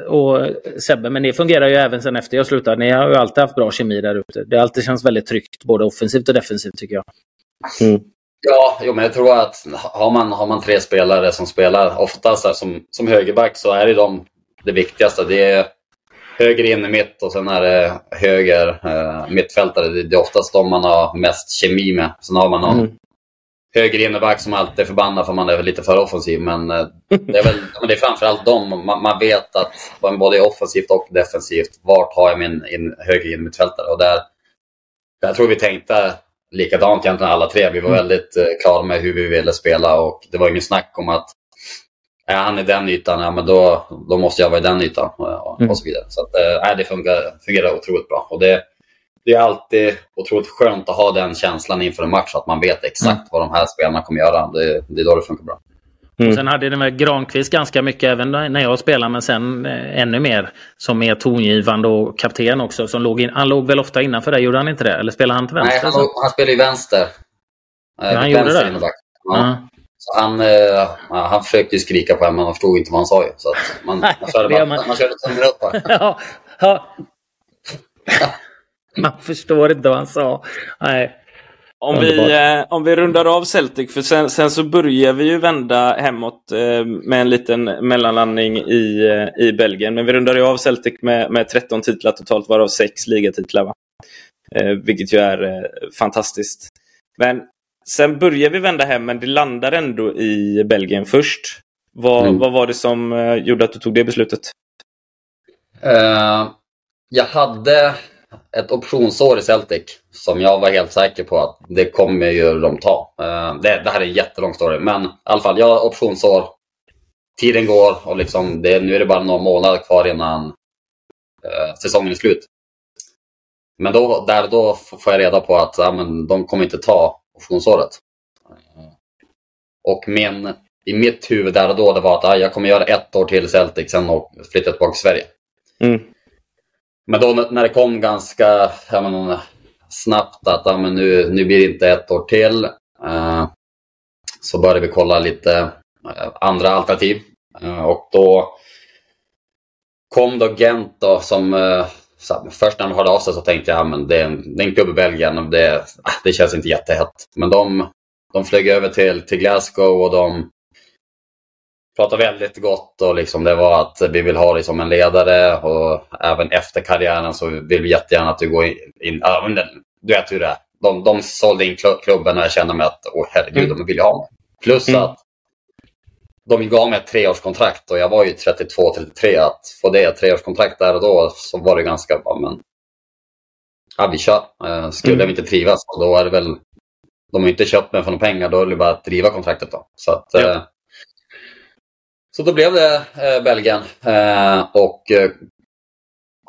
och Sebbe, men det fungerar ju även sen efter jag slutade. Ni har ju alltid haft bra kemi där ute, det har alltid känns väldigt tryggt, både offensivt och defensivt tycker jag. Mm. Ja, jo, men jag tror att har man, har man tre spelare som spelar oftast här, som, som högerback, så är det de, det viktigaste. Det är höger in i mitt och sen är det höger eh, mittfältare. Det, det är oftast de man har mest kemi med. Sen har man någon mm. höger in i back som alltid är förbannad för man är lite för offensiv. Men eh, det är väl det är framförallt de. Man, man vet att man både är offensivt och defensivt. Vart har jag min in, höger in i mittfältare? Och där, där tror vi tänkte... likadant egentligen alla tre. Vi var väldigt eh, klara med hur vi ville spela och det var ingen snack om att är han i den ytan, ja, men då, då måste jag vara i den ytan och, mm. och så vidare. Så att, eh, det fungerar, fungerar otroligt bra och det, det är alltid otroligt skönt att ha den känslan inför en match, att man vet exakt mm. vad de här spelarna kommer göra. Det, det är då det funkar bra. Mm. Och sen hade det med Granqvist ganska mycket även när jag spelade, men sen eh, ännu mer som är tongivande och kapten också som låg in, han låg väl ofta innanför det, gjorde han inte det? Eller spelade han till vänster? Nej, han, låg, han spelade ju vänster. Eh, ja, han gjorde vänster det. Ja. Uh-huh. Så han, eh, han försökte ju skrika på henne, men han förstod inte vad han sa ju. Så att man, nej, man körde man, man körde tummen upp här. ja, ja. Man förstår inte vad han sa. Nej. Om vi, eh, om vi rundar av Celtic, för sen, sen så börjar vi ju vända hemåt eh, med en liten mellanlandning i, eh, i Belgien. Men vi rundar ju av Celtic med, med tretton titlar totalt, varav sex ligatitlar, va? Eh, vilket ju är eh, fantastiskt. Men sen börjar vi vända hem, men det landar ändå i Belgien först. Vad, mm. vad var det som eh, gjorde att du tog det beslutet? Uh, jag hade... ett optionsår i Celtic som jag var helt säker på att det kommer ju de ta. Det, det här är en jättelång story, men i alla fall, jag har optionsår, tiden går och liksom det, nu är det bara några månader kvar innan eh, säsongen är slut. Men då, där då får jag reda på att ja, men de kommer inte ta optionsåret. Och min, i mitt huvud där då det var att ja, jag kommer göra ett år till Celtic, sen och flytta tillbaka till Sverige. Mm. Men då när det kom ganska jag menar, snabbt att ja, men nu, nu blir det inte ett år till, eh, så började vi kolla lite eh, andra alternativ. Eh, och då kom då Gent då, som eh, så, först när de hörde av sig så tänkte jag ja, men det är en, det är en klubb i Belgien, det, det känns inte jättehett. Men de, de flög över till, till Glasgow och de pratade väldigt gott och liksom det var att vi vill ha dig som en ledare och även efter karriären så vill vi jättegärna att du går in, in äh, du vet hur det är. de, de sålde in klubben och jag kände mig att åh herregud, mm. de vill ha mig. Plus mm. att de gav mig ett treårskontrakt och jag var ju trettiotvå till trettiotre. Att få det treårskontrakt där och då så var det ganska bra, men ja, vi kör. Skulle mm. vi inte trivas då är det väl, de har inte köpt mig för några pengar, då är det bara att driva kontraktet då. Så att ja. eh, Så då blev det eh, Belgien eh, och eh,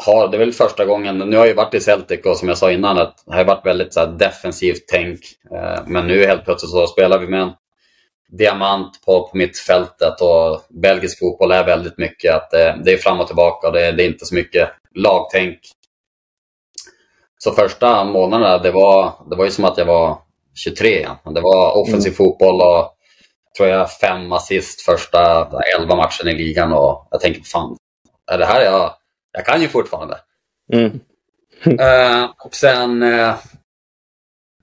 har, det är väl första gången, nu har jag ju varit i Celtic och som jag sa innan att det har varit väldigt så här, defensivt tänk, eh, men nu helt plötsligt så spelar vi med en diamant på, på mittfältet och belgisk fotboll är väldigt mycket att eh, det är fram och tillbaka och det, det är inte så mycket lagtänk. Så första månaderna, det var, det var ju som att jag var tjugotre, ja. Det var offensiv mm. fotboll och tror jag fem assist första elva matchen i ligan och jag tänker fan, är det här jag, jag kan ju fortfarande. Mm. uh, och sen uh,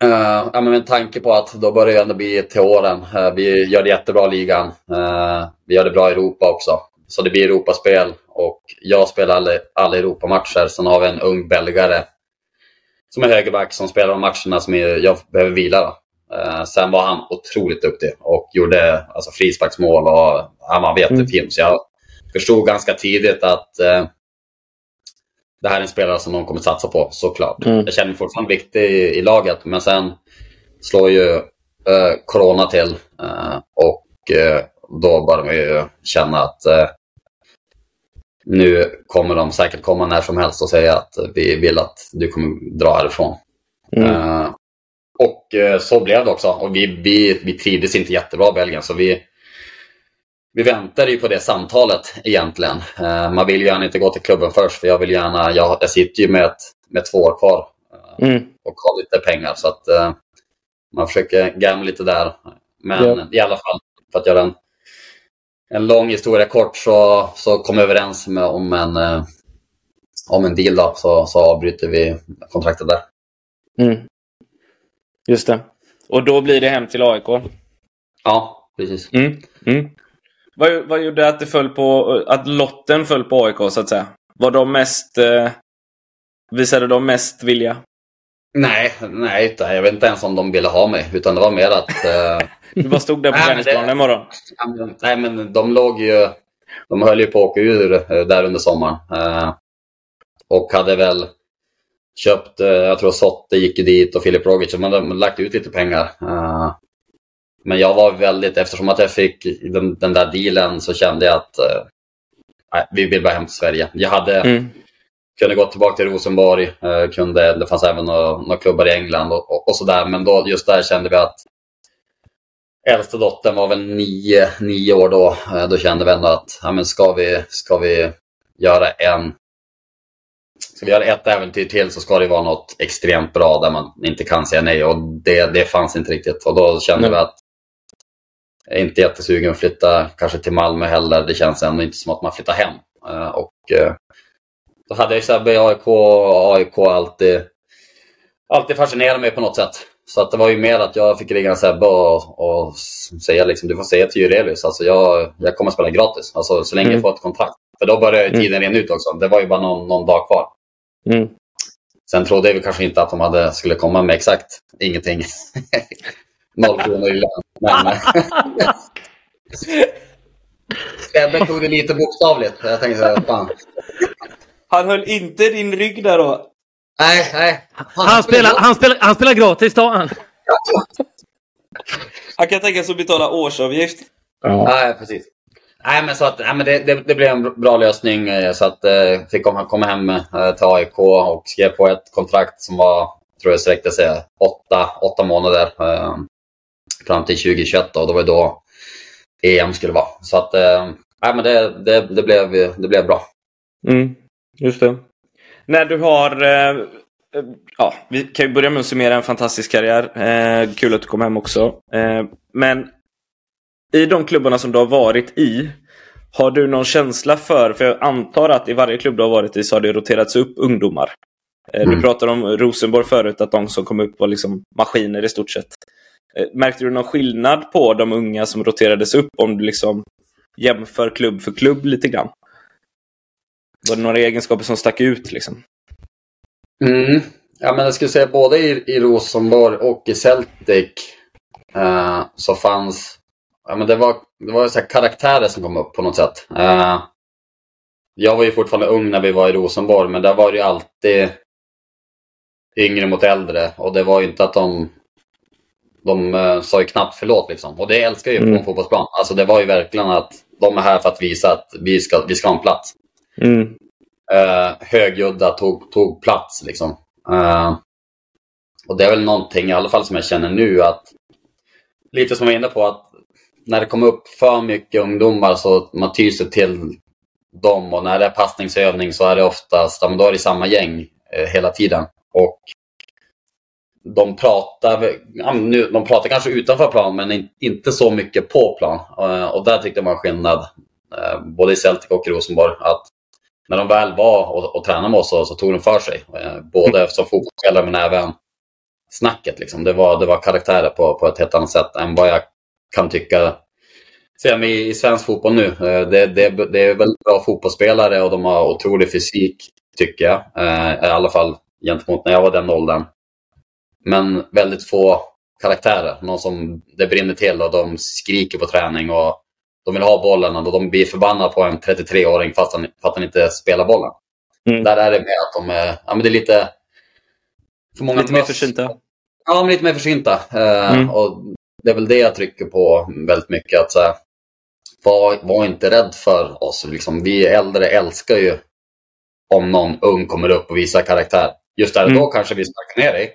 uh, ja, men med tanke på att då började det bli till åren. Uh, vi gör det jättebra i ligan. Uh, vi gör det bra i Europa också. Så det blir Europaspel och jag spelar alla, alla Europamatcher. Sen har vi en ung belgare som är högerback som spelar de matcherna som är, jag behöver vila då. Uh, sen var han otroligt duktig och gjorde alltså, frisparksmål och han var jättefin. Mm. Så jag förstod ganska tidigt att uh, det här är en spelare som de kommer satsa på, såklart. Mm. Jag känner mig fortfarande viktig i, i laget, men sen slår ju uh, corona till uh, och uh, då börjar man ju känna att uh, nu kommer de säkert komma när som helst och säga att vi vill att du kommer dra härifrån. Mm. Uh, Och så blev det också. Och vi, vi, vi trivdes inte jättebra i Belgien. Så vi, vi väntade ju på det samtalet egentligen. Man vill ju gärna inte gå till klubben först. För jag vill gärna, jag, jag sitter ju med, ett, med två år kvar. Mm. Och har lite pengar. Så att man försöker gamla lite där. Men yeah. i alla fall, för att göra en, en lång historia kort. Så, så kom jag överens med, om, en, om en deal då. Så, så avbryter vi kontraktet där. Mm. Just det. Och då blir det hem till A I K. Ja, precis. Mm. Mm. Vad, vad gjorde att det föll på att lotten föll på A I K så att säga? Var de mest eh, visade de mest vilja? Nej, nej, inte. Jag vet inte ens om de ville ha mig, utan det var mer att eh... du bara stod där på träningsplanen imorgon. Nej, men de låg ju, de höll ju på att åka ur där under sommaren. Eh, och hade väl köpt, jag tror Sotte gick dit och Filip Rogic, men de lagt ut lite pengar. Men jag var väldigt, eftersom att jag fick den, den där dealen så kände jag att nej, vi vill bara hem till Sverige. Jag hade mm. kunde gå tillbaka till Rosenborg, kunde, det fanns även några, några klubbar i England och, och, och sådär. Men då, just där kände vi att äldsta dottern var väl nio, nio år då. Då kände vi ändå att ja, men ska, vi, ska vi göra en Ska vi göra ett äventyr till så ska det vara något extremt bra där man inte kan säga nej. Och det, det fanns inte riktigt. Och då kände vi att jag inte är jättesugen att flytta kanske till Malmö heller. Det känns ändå inte som att man flyttar hem. Och då hade jag ju Sebbe i A I K och A I K alltid, alltid fascinerade mig på något sätt. Så att det var ju mer att jag fick ringa Sebbe och, och säga liksom, du får säga till Jurelius. Alltså jag, jag kommer att spela gratis. Alltså så länge mm. jag får ett kontrakt. För då började tiden mm. ren ut också. Det var ju bara någon, någon dag kvar. Mm. Sen trodde vi kanske inte att de hade, skulle komma med exakt ingenting. Noll kronor i lön. Men Sebbe tog det lite bokstavligt. Jag tänkte så här, fan. Han höll inte din rygg där då? Nej, nej. Han, han, spelar, han, spelar, han spelar gratis, tar han. Han kan tänka sig att betala årsavgift. Ja, nej, precis. Nej, men så att, nej, men det, det, det blev en bra lösning så att eh, fick komma, komma hem eh, till A I K och skrev på ett kontrakt som var, tror jag sträckte sig åtta, åtta månader eh, fram till tjugohundratjugoett och då var det då E M skulle vara. Så att eh, nej, men det, det, det, blev, det blev bra. Mm, just det. När du har, eh, ja, vi kan ju börja med att summera en fantastisk karriär. Eh, kul att du kom hem också. Eh, men i de klubbarna som du har varit i, har du någon känsla för, för jag antar att i varje klubb du har varit i så har det roterats upp ungdomar. Mm. Du pratade om Rosenborg förut, att de som kom upp var liksom maskiner i stort sett. Märkte du någon skillnad på de unga som roterades upp om du liksom jämför klubb för klubb lite grann? Var det några egenskaper som stack ut liksom? Mm. Ja, men jag skulle säga både i, i Rosenborg och i Celtic eh, så fanns, ja, men det var, det var så här karaktärer som kom upp på något sätt. Eh, jag var ju fortfarande ung när vi var i Rosenborg, men där var det ju alltid yngre mot äldre, och det var ju inte att de de eh, sa ju knappt förlåt liksom, och det älskar jag ju på mm. fotbollsplan. Alltså det var ju verkligen att de är här för att visa att vi ska, vi ska ha en plats. Mm. Eh, högljudda tog, tog plats liksom. Uh, och det är väl någonting i alla fall som jag känner nu, att lite som jag är inne på, att när det kommer upp för mycket ungdomar så man tyser till dem, och när det är passningsövning så är det oftast, ja, men då är det samma gäng eh, hela tiden, och de pratar, ja, nu, de pratar kanske utanför plan men in, inte så mycket på plan, uh, och där tyckte man skillnad uh, både i Celtic och i Rosenborg, att när de väl var och, och tränade med oss så, så tog de för sig. Både som fotbollsspelare men även snacket. Liksom. Det, var, det var karaktärer på, på ett helt annat sätt än vad jag kan tycka. Ser vi i, i svensk fotboll nu. Det, det, det är väldigt bra fotbollsspelare och de har otrolig fysik, tycker jag. I alla fall gentemot när jag var den åldern. Men väldigt få karaktärer. Någon som det brinner till och de skriker på träning och de vill ha bollen och de blir förbannade på en trettiotre-åring fast han, fast han inte spelar bollen. Mm. Där är det med att de är, ja, men det är lite för många, lite mer försynta. Ja, men lite mer försynta. Mm. Uh, och det är väl det jag trycker på väldigt mycket. Att, så här, var, var inte rädd för oss. Liksom, vi äldre älskar ju om någon ung kommer upp och visar karaktär. Just där mm. då kanske vi snackar ner dig.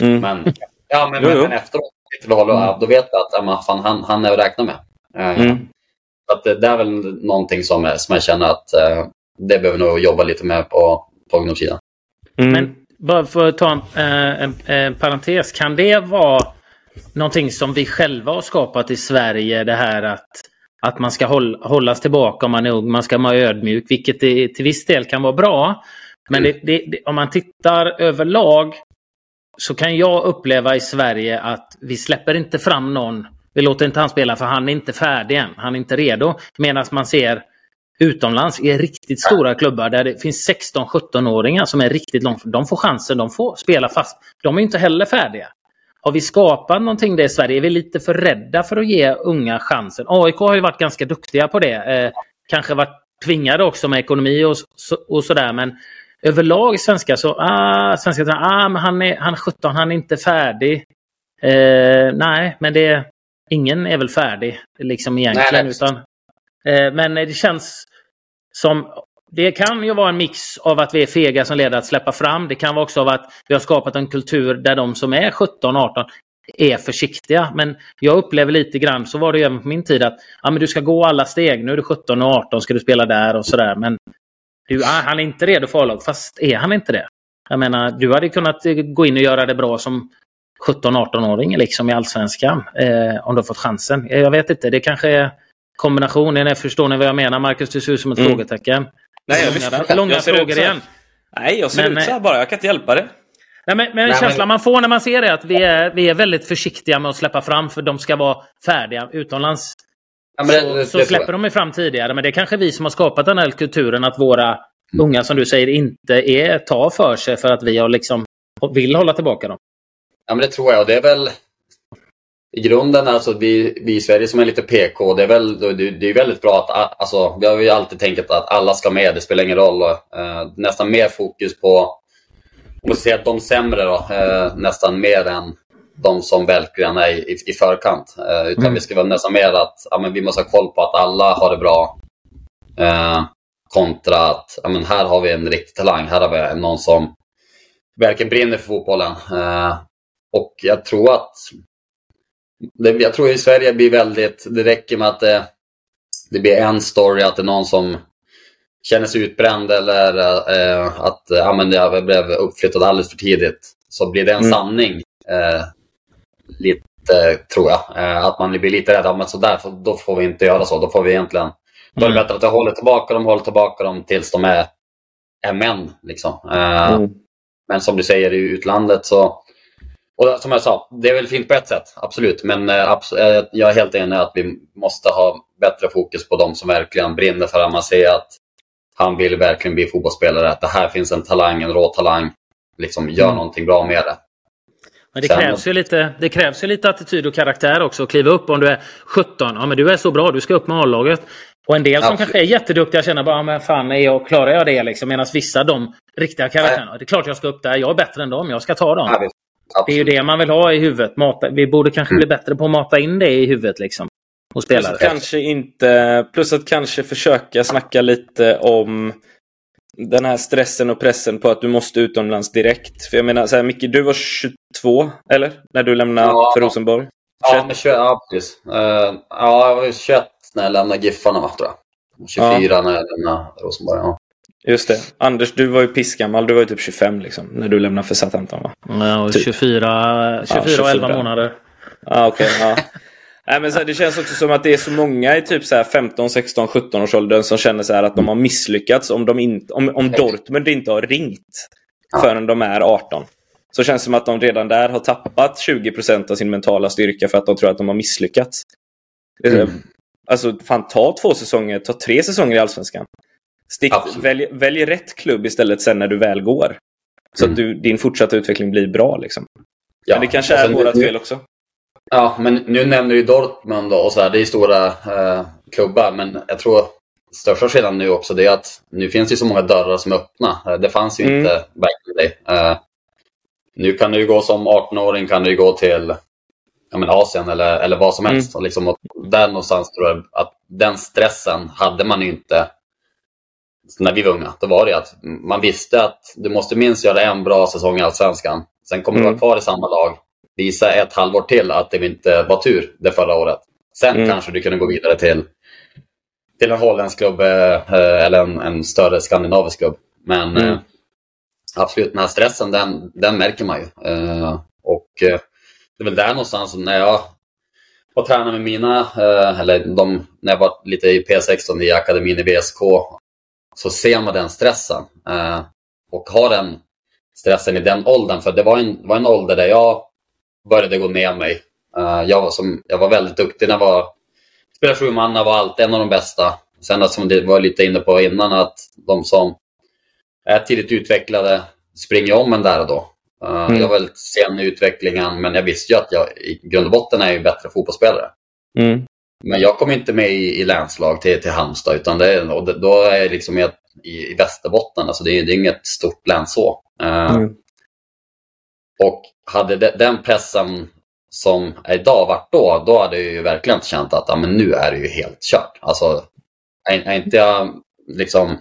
Mm. Men, ja, men, jo, jo. men efteråt då, då vet vi att ja, fan, han, han är att räkna med. Uh, mm. Att det, det är väl någonting som, är, som jag känner att eh, det behöver nog jobba lite med på, på ungdomssidan. Mm. Men bara för att ta en, en, en parentes, kan det vara någonting som vi själva har skapat i Sverige, det här att, att man ska håll, hållas tillbaka om man är ung, man ska vara ödmjuk, vilket det, till viss del kan vara bra, men det, det, det, om man tittar överlag så kan jag uppleva i Sverige att vi släpper inte fram någon. Vi låter inte han spela för han är inte färdig än. Han är inte redo. Medan man ser utomlands i riktigt stora klubbar där det finns sexton-sjutton-åringar som är riktigt långt. De får chansen, de får spela fast. De är inte heller färdiga. Har vi skapat någonting där i Sverige? Är vi lite för rädda för att ge unga chansen? A I K har ju varit ganska duktiga på det. Eh, kanske varit tvingade också med ekonomi och, och sådär. Men överlag svenskar så... Ah, svenskar, ah, men han är, han är sjutton, han är inte färdig. Eh, nej, men det... Ingen är väl färdig liksom egentligen. Nej, nej. Utan, eh, men det känns som, det kan ju vara en mix av att vi är fega som ledare att släppa fram. Det kan vara också av att vi har skapat en kultur där de som är sjutton arton är försiktiga. Men jag upplever lite grann, så var det ju även på min tid, att ja, men du ska gå alla steg. Nu är du sjutton och arton, ska du spela där och sådär. Men du, ah, han är inte redo för lag, fast är han inte det? Jag menar, du hade kunnat gå in och göra det bra som sjutton arton-åring liksom i allsvenskan eh, om du har fått chansen. Jag vet inte, det kanske är kombinationen. Förstår ni vad jag menar, Marcus? Du ser ut som ett mm. frågetecken. Nej, jag långa jag långa jag frågor igen. Nej, jag ser men, ut så här bara. Jag kan inte hjälpa det. Nej, men, men nej, känslan man får när man ser det är att vi är, vi är väldigt försiktiga med att släppa fram för de ska vara färdiga utomlands. Ja, men det, så, det, det, så släpper de ju fram tidigare. Men det är kanske vi som har skapat den här kulturen att våra mm. unga, som du säger, inte är tar för sig för att vi har liksom, vill hålla tillbaka dem. Ja, men det tror jag, och det är väl i grunden, alltså vi, vi i Sverige som är lite P K, det är väl det, det är väldigt bra att, alltså vi har ju alltid tänkt att alla ska med, det spelar ingen roll, och, eh, nästan mer fokus på, om man säger att de sämre då, eh, nästan mer än de som verkligen är i, i förkant, eh, utan mm. vi ska vara nästan mer att ja, men vi måste ha koll på att alla har det bra, eh, kontra att ja, men här har vi en riktig talang, här har vi någon som verkligen brinner för fotbollen. eh, Och jag tror att jag tror i Sverige blir väldigt, det räcker med att det, det blir en story, att det är någon som känner sig utbränd eller eh, att ja, men jag blev uppflyttad alldeles för tidigt, så blir det en mm. sanning eh, lite, tror jag, eh, att man blir lite rädd, ja, men så där, för då får vi inte göra så, då får vi egentligen då är det bättre att jag håller tillbaka dem, håller tillbaka dem tills de är, är män liksom. Eh, mm. Men som du säger, i utlandet så. Och som jag sa, det är väl fint på ett sätt, absolut. Men abs- jag är helt enig att vi måste ha bättre fokus på de som verkligen brinner för att man ser att han vill verkligen bli fotbollsspelare. Att det här finns en talang, en rå talang. liksom gör mm. någonting bra med det. Men det, sen... krävs ju lite, det krävs ju lite attityd och karaktär också. Kliva upp om du är sjutton. Ja, men du är så bra, du ska upp med A-laget. Och en del som ja, kanske är jätteduktiga känner bara, men fan, är jag, klarar jag det liksom? Medan vissa, de riktiga karaktärerna, nej, det är klart jag ska upp där, jag är bättre än dem, jag ska ta dem. Nej, det är ju det man vill ha i huvudet. Mata, vi borde kanske mm. bli bättre på att mata in det i huvudet liksom. Och spelare. Plus att kanske inte, plus att kanske försöka snacka lite om den här stressen och pressen på att du måste utomlands direkt. För jag menar, så här, Micke, du var tjugotvå, eller? När du lämnade ja, för Rosenborg. Ja, men tjugo, ja, precis. Uh, ja, jag var tjugoett när jag lämnade Giffarna, va, tror jag. tjugofyra ja. När jag lämnade Rosenborg, ja. Just det. Anders, du var ju pissgammal. Du var ju typ tjugofem, liksom, när du lämnade för Southampton, va? Ja, typ. tjugofyra, tjugofyra, och elva månader. Ja, okej, okay, ja. Nej, men så här, det känns också som att det är så många i typ så här femton, sexton, sjutton års åldern som känner så här att de har misslyckats om, de in, om, om Dortmund inte har ringt förrän de är arton. Så känns det som att de redan där har tappat tjugo procent av sin mentala styrka för att de tror att de har misslyckats. Mm. Alltså, fan, ta två säsonger, ta tre säsonger i Allsvenskan. Stick, välj, välj rätt klubb istället sen när du väl går. Så mm. att du, din fortsatta utveckling blir bra, liksom. Ja. Men det kanske är vårat fel också. Ja, men nu nämner du Dortmund då, och så här, det är stora eh, klubbar, men jag tror största skillnaden nu också det är att nu finns det så många dörrar som är öppna. Det fanns ju mm. inte back in the day. Eh, nu kan du gå som arton-åring, kan du gå till ja, men Asien eller, eller vad som helst. Mm. Och liksom, och där någonstans tror jag att den stressen hade man ju inte när vi var unga. Då var det att man visste att du måste minst göra en bra säsong i Allsvenskan. Sen kommer mm. du vara kvar i samma lag. Visa ett halvår till att det inte var tur det förra året. Sen mm. kanske du kunde gå vidare till, till en holländsk klubb eh, eller en, en större skandinavisk klubb. Men mm. eh, absolut, den här stressen, den, den märker man ju. Eh, och eh, det är väl där någonstans när jag var tränare med mina, eh, eller de, när jag var lite i P sexton i akademin i V S K, så ser man den stressen. Eh, och har den stressen i den åldern, för det var en, var en ålder där jag började gå ner mig. Uh, jag, var som, jag var väldigt duktig när jag var spelade sju man, var alltid en av de bästa. Sen som det var lite inne på innan, att de som är tidigt utvecklade springer om en där och då. Uh, mm. Jag var väldigt sen i utvecklingen, men jag visste ju att jag i grund och botten är ju bättre fotbollsspelare. Mm. Men jag kom inte med i, i länslag till, till Halmstad, utan det, och det, då är jag liksom i, i Västerbotten. Alltså det, det är inget stort län så. Uh, mm. Och hade de, den pressen som idag varit då, då hade jag ju verkligen känt att ja, men nu är det ju helt kört. Alltså, är, är inte jag liksom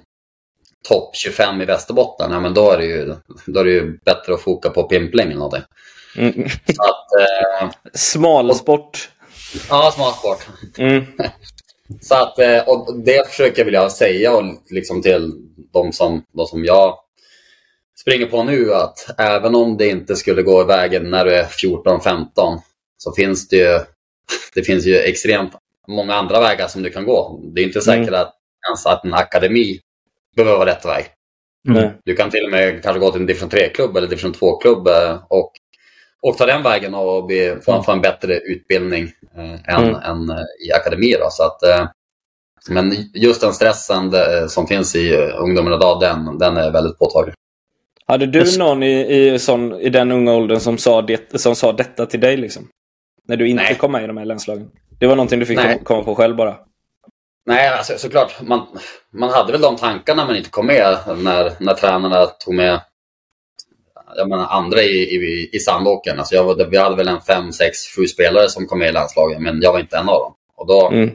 topp tjugofem i Västerbotten, ja, men då är det ju, då är det ju bättre att foka på pimpling eller någonting. Mm. Så att, eh, smal sport. Och, ja, smal sport. Mm. Så att, och det försöker jag säga och liksom till de som, de som jag springer på nu, att även om det inte skulle gå i vägen när du är fjorton femton, så finns det ju, det finns ju extremt många andra vägar som du kan gå. Det är inte säkert mm. att, ens att en akademi behöver vara rätt väg. Mm. Du kan till och med kanske gå till en different tre-klubb eller different två-klubb och, och ta den vägen och be, få, en, få en bättre utbildning eh, än, mm. än eh, i akademi. Då. Så att, eh, men just den stressen det, som finns i ungdomarna idag, den, den är väldigt påtaglig. Hade du någon i, i, sån, i den unga åldern som sa, det, som sa detta till dig liksom? När du inte Nej. kom med i de här länslagen? Det var någonting du fick Nej. komma på själv bara? Nej, alltså, såklart. Man, man hade väl de tankarna men inte kom med när, när tränarna tog med jag menar, andra i, i, i Sandåkern. Alltså jag, vi hade väl en fem, sex, sju spelare som kom med i länslagen, men jag var inte en av dem. Och då, mm.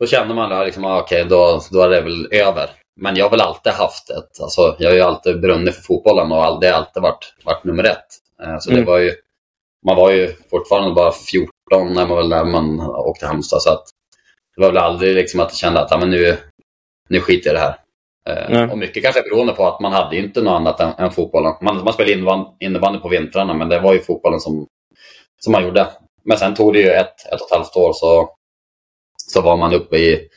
då kände man att liksom, ah, okej, okay, då, då är det väl över. Men jag har väl alltid haft ett, alltså jag har ju alltid brunnit för fotbollen och all, det har alltid varit, varit nummer ett. Så mm. det var ju, man var ju fortfarande bara fjorton när man, väl, när man åkte Halmstad, så att det var väl aldrig liksom att jag kände att ja, men nu, nu skiter jag i det här. Mm. Och mycket kanske beroende på att man hade ju inte något annat än, än fotbollen. Man, man spelade innebandy, innebandy på vintrarna, men det var ju fotbollen som, som man gjorde. Men sen tog det ju ett, ett och ett halvt år så, så var man uppe i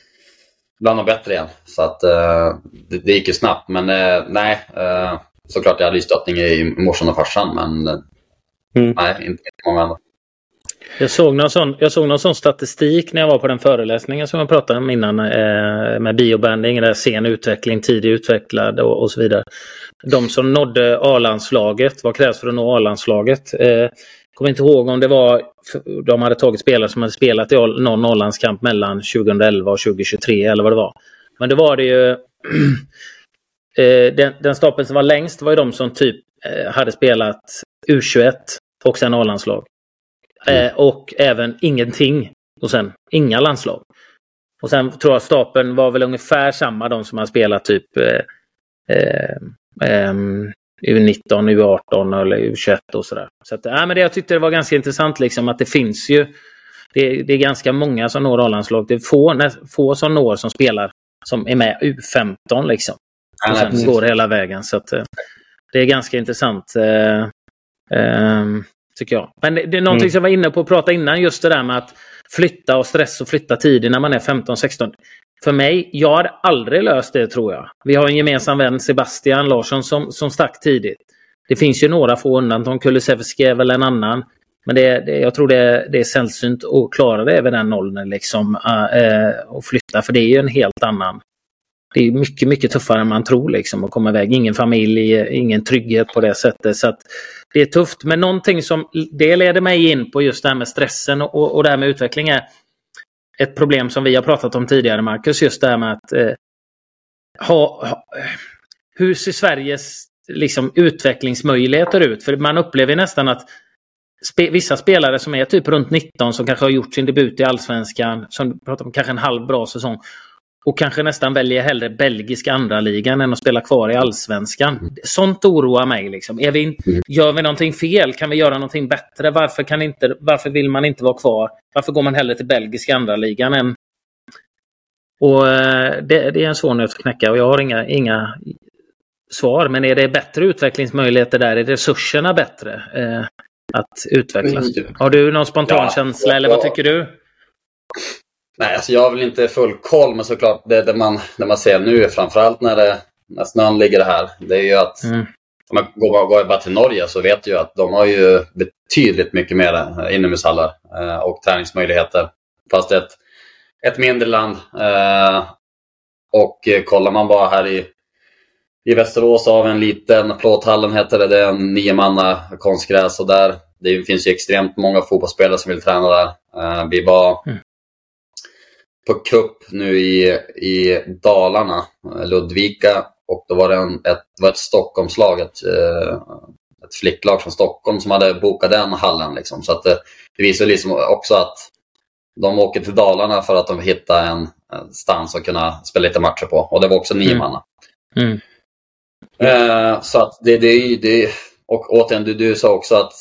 bland och bättre igen. Så att uh, det, det gick ju snabbt. Men uh, nej, uh, såklart jag hade ju stöttning i morsan och farsan. Men uh, mm. nej, inte, inte många andra. Jag såg någon sån, jag såg någon sån statistik när jag var på den föreläsningen som jag pratade om innan eh, med biobanding, där sen utveckling, tidig utvecklad och, och så vidare. De som nådde A-landslaget, vad krävs för att nå A-landslaget? Eh, kommer inte ihåg om det var, de hade tagit spelare som hade spelat i någon A-landskamp mellan tjugohundraelva och tjugotjugotre eller vad det var. Men det var det ju, eh, den, den stapeln som var längst var ju de som typ eh, hade spelat U tjugoett och sen A-landslag. Mm. Och även ingenting och sen inga landslag. Och sen tror jag stapeln var väl ungefär samma, de som har spelat typ eh, eh, U nitton, U arton eller U tjugoett och sådär. Så att, äh, men det, jag tyckte det var ganska intressant liksom, att det finns ju det, det är ganska många som når A-landslag. Det är få, få som når som spelar som är med U femton liksom. Och sen mm. går hela vägen. Så att, det är ganska intressant eh, eh, tycker jag. Men det är någonting mm. som jag var inne på att prata innan, just det där med att flytta och stress och flytta tidigt när man är femton sexton. För mig, jag har aldrig löst det, tror jag. Vi har en gemensam vän, Sebastian Larsson, som, som stack tidigt. Det finns ju några få undantag, Kulusevski är väl en annan. Men det, det, jag tror det, det är sällsynt att klara det över den åldern liksom, äh, att flytta, för det är ju en helt annan. Det är mycket, mycket tuffare än man tror liksom, att komma iväg. Ingen familj, ingen trygghet på det sättet. Så att det är tufft. Men någonting som det leder mig in på, just det här med stressen och, och det här med utveckling, är ett problem som vi har pratat om tidigare, Marcus. Just det här med att eh, ha, ha, hur ser Sveriges liksom, utvecklingsmöjligheter ut? För man upplever nästan att spe, vissa spelare som är typ runt nitton, som kanske har gjort sin debut i Allsvenskan, som pratar om kanske en halv bra säsong, och kanske nästan väljer hellre belgiska andra ligan än att spela kvar i Allsvenskan. Sånt oroar mig liksom. Är vi in, gör vi någonting fel? Kan vi göra någonting bättre? Varför, kan inte, varför vill man inte vara kvar? Varför går man hellre till belgiska andra ligan än? Och det, det är en svår nöt att knäcka, och jag har inga, inga svar. Men är det bättre utvecklingsmöjligheter där? Är resurserna bättre eh, att utvecklas? Har du någon spontan ja, känsla ja, eller vad tycker du? Nej, alltså jag har väl inte full koll, men såklart det, det, man, det man ser nu, framförallt när, det, när snön ligger här, det är ju att mm. om man går, går bara till Norge, så vet jag att de har ju betydligt mycket mer inomhushallar eh, och träningsmöjligheter, fast det är ett, ett mindre land. Eh, och eh, kollar man bara här i, i Västerås av en liten, Plåthallen heter det, det är en niomanna konstgräs, och där det finns ju extremt många fotbollsspelare som vill träna där. Eh, vi bara... Mm. på cup nu i, i Dalarna, Ludvika, och då var det, en, ett, var ett Stockholmslag, ett, ett flicklag från Stockholm som hade bokat den hallen liksom. Så att det, det visar liksom också att de åker till Dalarna för att de hittar en, en stans att kunna spela lite matcher på, och det var också nio manna. Mm. Mm. Eh, så att det är det, och återigen du, du sa också att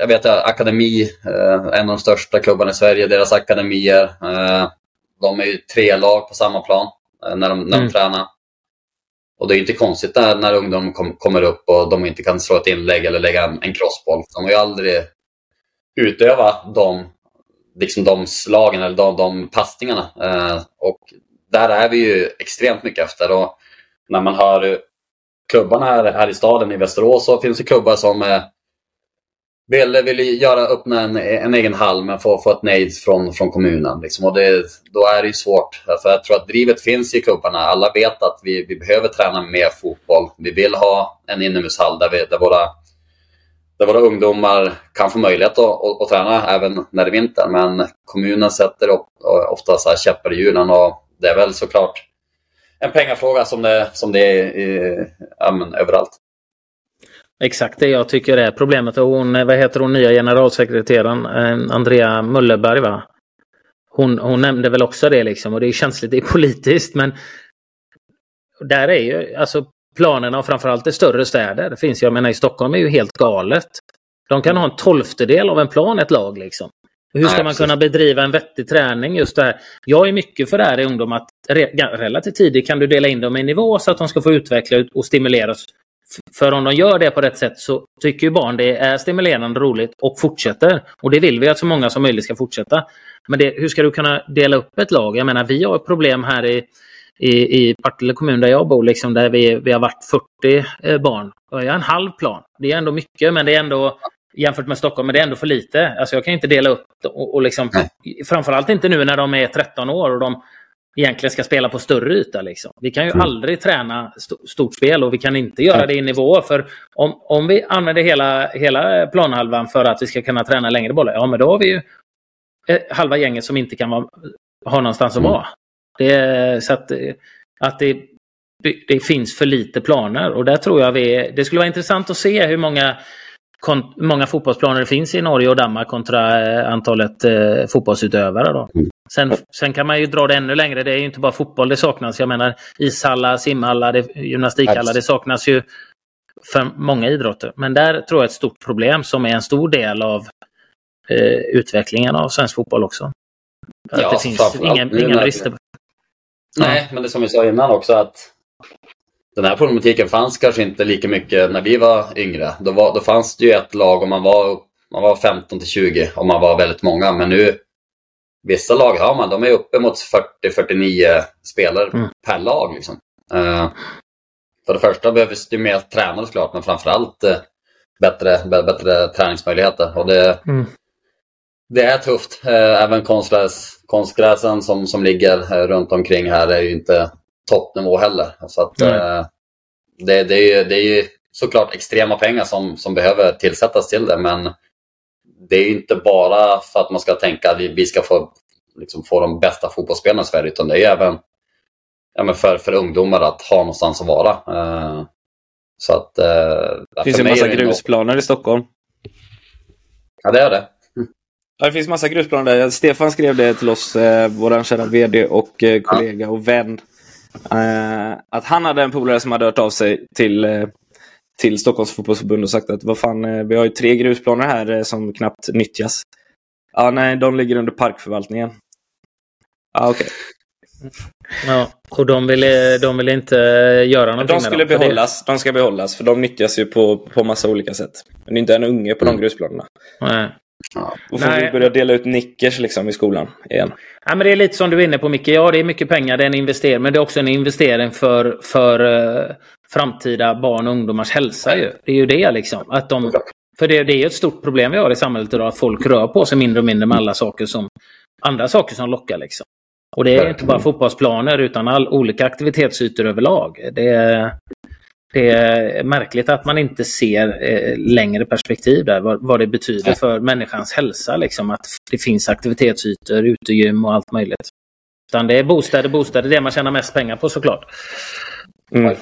jag vet att akademi, eh, en av de största klubbarna i Sverige, deras akademier, eh, de är ju tre lag på samma plan eh, när, de, när mm. de tränar. Och det är ju inte konstigt när, när ungdom kom, kommer upp och de inte kan slå ett inlägg eller lägga en, en crossboll. De har ju aldrig utövat de, liksom de slagen eller de, de passningarna. Eh, och där är vi ju extremt mycket efter. Och när man hör klubbarna här, här i staden i Västerås, så finns det klubbar som eh, Ville vill göra öppna en, en egen hall, men få, få ett nej från, från kommunen. Liksom. Och det, då är det ju svårt. För jag tror att drivet finns i klubbarna. Alla vet att vi, vi behöver träna mer fotboll. Vi vill ha en inomhushall där, vi, där, våra, där våra ungdomar kan få möjlighet att, att, att träna även när det är vinter. Men kommunen sätter upp, ofta så här käppar i hjulen, och det är väl såklart en pengafråga som det, som det är i, ja, men, överallt. Exakt det jag tycker är problemet. Och hon, vad heter hon, nya generalsekreteraren eh, Andrea Mulleberg, va? Hon, hon nämnde väl också det liksom, och det är känsligt, det är politiskt, men där är ju alltså planerna, och framförallt i större städer. Det finns, jag menar i Stockholm är ju helt galet. De kan ha en tolftedel av en plan, ett lag liksom. Hur ska man kunna bedriva en vettig träning just där? Jag är mycket för det här i ungdom, att re- relativt tidigt kan du dela in dem i nivå så att de ska få utveckla och stimuleras. För om de gör det på rätt sätt, så tycker ju barn det är stimulerande, roligt och fortsätter. Och det vill vi att så många som möjligt ska fortsätta. Men det, hur ska du kunna dela upp ett lag? Jag menar, vi har ett problem här i, i, i Partille kommun där jag bor liksom, där vi, vi har varit fyrtio barn. Och jag har en halv plan. Det är ändå mycket, men det är ändå jämfört med Stockholm, men det är ändå för lite. Alltså jag kan inte dela upp och, och liksom, nej, framförallt inte nu när de är tretton år och de egentligen ska spela på större yta liksom. Vi kan ju mm. aldrig träna st- stort spel och vi kan inte göra det i nivå, för om, om vi använder hela, hela planhalvan för att vi ska kunna träna längre bollar, ja men då har vi ju halva gänget som inte kan vara, ha någonstans att vara. Det, så att, att det, det finns för lite planer, och där tror jag vi, det skulle vara intressant att se hur många kont, många fotbollsplaner det finns i Norge och Danmark kontra antalet eh, fotbollsutövare då. Mm. Sen, sen kan man ju dra det ännu längre. Det är ju inte bara fotboll det saknas. Jag menar ishallar, simhallar, det, gymnastikhallar. Det saknas ju för många idrotter. Men där tror jag ett stort problem som är en stor del av eh, utvecklingen av svensk fotboll också. Att ja, det finns ingen, inga brister. Nej, men det som vi sa innan också, att den här problematiken fanns kanske inte lika mycket när vi var yngre. Då, var, då fanns det ju ett lag, om man var, man var femton till tjugo, om man var väldigt många. Men nu, vissa lag har man, de är uppe mot fyrtio till fyrtionio spelare mm. per lag. Liksom. Uh, för det första behövs det mer tränare såklart, men framförallt uh, bättre, b- bättre träningsmöjligheter. Och det, mm. det är tufft. Uh, även konstgräs, konstgräsen som, som ligger uh, runt omkring här är ju inte toppnivå heller. Så att, mm. uh, det, det, är ju, det är ju såklart extrema pengar som, som behöver tillsättas till det, men det är inte bara för att man ska tänka att vi ska få, liksom, få de bästa fotbollsspelarna i Sverige, utan det är även ja, men för, för ungdomar att ha någonstans att vara. Uh, så att, uh, det finns en massa grusplaner i Stockholm. Ja, det är det. Mm. Ja, det finns massa grusplaner där. Stefan skrev det till oss, eh, vår kära vd och eh, kollega ja. och vän. Eh, att han hade en polare som hade hört av sig till... Eh, till Stockholms fotbollsförbund och sagt att vad fan, vi har ju tre grusplaner här som knappt nyttjas. Ja, ah, nej, de ligger under parkförvaltningen. Ja, ah, okej. Okay. Ja, och de ville, de ville inte göra någonting. De skulle med dem, behållas, de ska behållas, för de nyttjas ju på, på massa olika sätt. Men det är inte en unge på de grusplanerna. Nej. Ja. Och får vi börja dela ut nickers liksom i skolan igen. Ja, men det är lite som du är inne på, Micke. Ja, det är mycket pengar, det är en investering, men det är också en investering för, för uh, framtida barn och ungdomars hälsa ju. Det är ju det liksom, att de, för det, det är ju ett stort problem vi har i samhället idag, att folk rör på sig mindre och mindre med alla saker som, andra saker som lockar liksom. Och det är inte bara fotbollsplaner utan all, olika aktivitetsytor överlag. Det är, det är märkligt att man inte ser eh, längre perspektiv där, vad, vad det betyder för människans hälsa liksom, att det finns aktivitetsytor, utegym och allt möjligt. Utan det är bostäder, bostäder, det man tjänar mest pengar på såklart. Mm.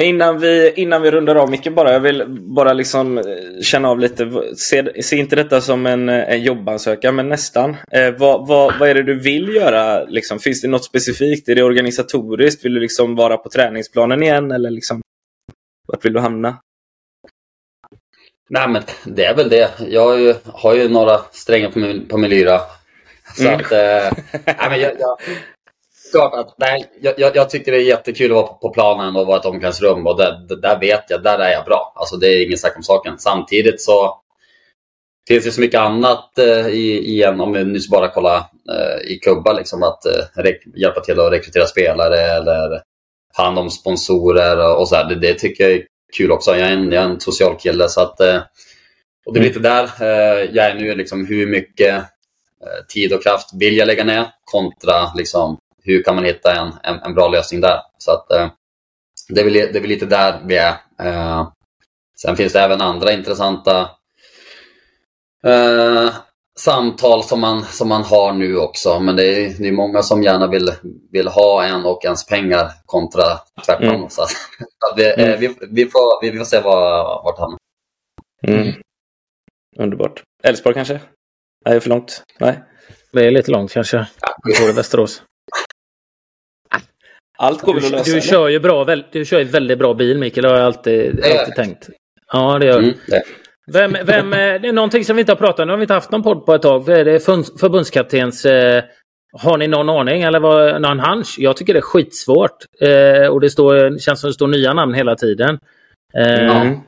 Innan vi, innan vi rundar av, Micke, bara, jag vill bara liksom känna av lite, se, se inte detta som en, en jobbansökan, men nästan. Eh, vad, vad, vad är det du vill göra? Liksom? Finns det något specifikt? Är det organisatoriskt? Vill du liksom vara på träningsplanen igen? Eller liksom, vart vill du hamna? Nej, men det är väl det. Jag har ju, har ju några strängar på min, på min lyra. Så mm. att, eh, nej, men jag... jag... Klart att, nej, jag, jag tycker det är jättekul att vara på planen och vara i ett omklädningsrum, och där, där vet jag, där är jag bra. Alltså det är ingen sak om saken. Samtidigt så finns det så mycket annat eh, igen, om vi nu bara kolla eh, i klubbar liksom, att eh, re- hjälpa till att rekrytera spelare eller ta hand om sponsorer och, och så här. Det, det tycker jag är kul också. Jag är en, jag är en social kille, så att eh, och det är lite där eh, jag är nu liksom, hur mycket eh, tid och kraft vill jag lägga ner kontra liksom, hur kan man hitta en, en, en bra lösning där? Så att eh, det, är väl, det är väl lite där vi är. Eh, sen finns det även andra intressanta eh, samtal som man, som man har nu också. Men det är, det är många som gärna vill, vill ha en och ens pengar kontra tvärtom. Mm. Så att, vi, eh, vi, vi, får, vi, vi får se var, vart han är. Mm. Underbart. Älvsborg kanske? Nej, är för långt. Nej, det är lite långt kanske. Vi får det Västerås. Allt går du, lösa, du kör ju bra, väl, du kör ju väldigt bra bil, Mikael, har jag alltid, alltid tänkt. Ja, det gör mm, det. Vem, vem, det är någonting som vi inte har pratat om, nu har vi inte haft någon podd på ett tag. Det är förbundskaptens, eh, har ni någon aning eller vad, någon hunch? Jag tycker det är skitsvårt eh, och det står, känns som det står nya namn hela tiden. Eh, mm.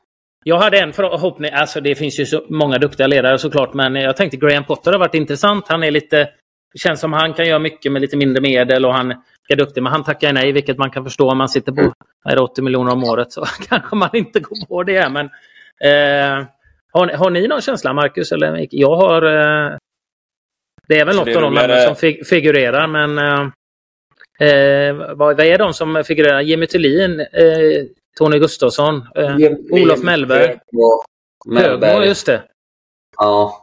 Jag hade en förhoppning, alltså det finns ju så många duktiga ledare såklart, men jag tänkte Graham Potter har varit intressant, han är lite... Det känns som han kan göra mycket med lite mindre medel och han är duktig, men han tackar nej, vilket man kan förstå om man sitter på åttio miljoner om året, så kanske man inte går på det. Men eh, Har, har ni någon känsla, Marcus eller Micke? Jag har... Eh, det är väl så något är av de som fig- figurerar, men... Eh, Eh, vad, vad är de som figurerar? Jimmy Tillin, eh, Tony Gustafsson, eh, Jim, Olof Jim, Mellberg. Högmo, just det. Ja.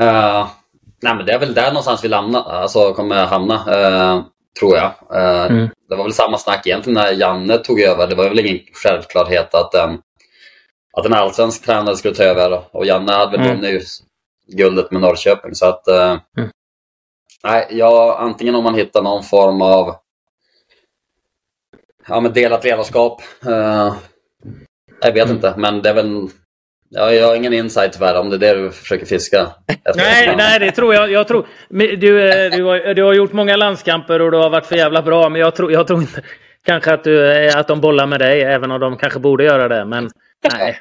Uh, nej, men det är väl där någonstans vi hamnar, alltså, kommer hamna, uh, tror jag. Uh, mm. Det var väl samma snack egentligen när Janne tog över. Det var väl ingen självklarhet att, um, att en allsvensk tränare skulle ta över. Och Janne hade väl vunnit mm. guldet med Norrköping. Så att... Uh, mm. Nej, ja, antingen om man hittar någon form av ja, men delat ledarskap. Uh, jag vet inte, men det är väl... Ja, jag har ingen insight tyvärr om det är det du försöker fiska. nej, nej, det tror jag. jag tror, du, du, har, du har gjort många landskamper och du har varit för jävla bra, men jag tror, jag tror inte kanske att, du, att de bollar med dig, även om de kanske borde göra det, men nej.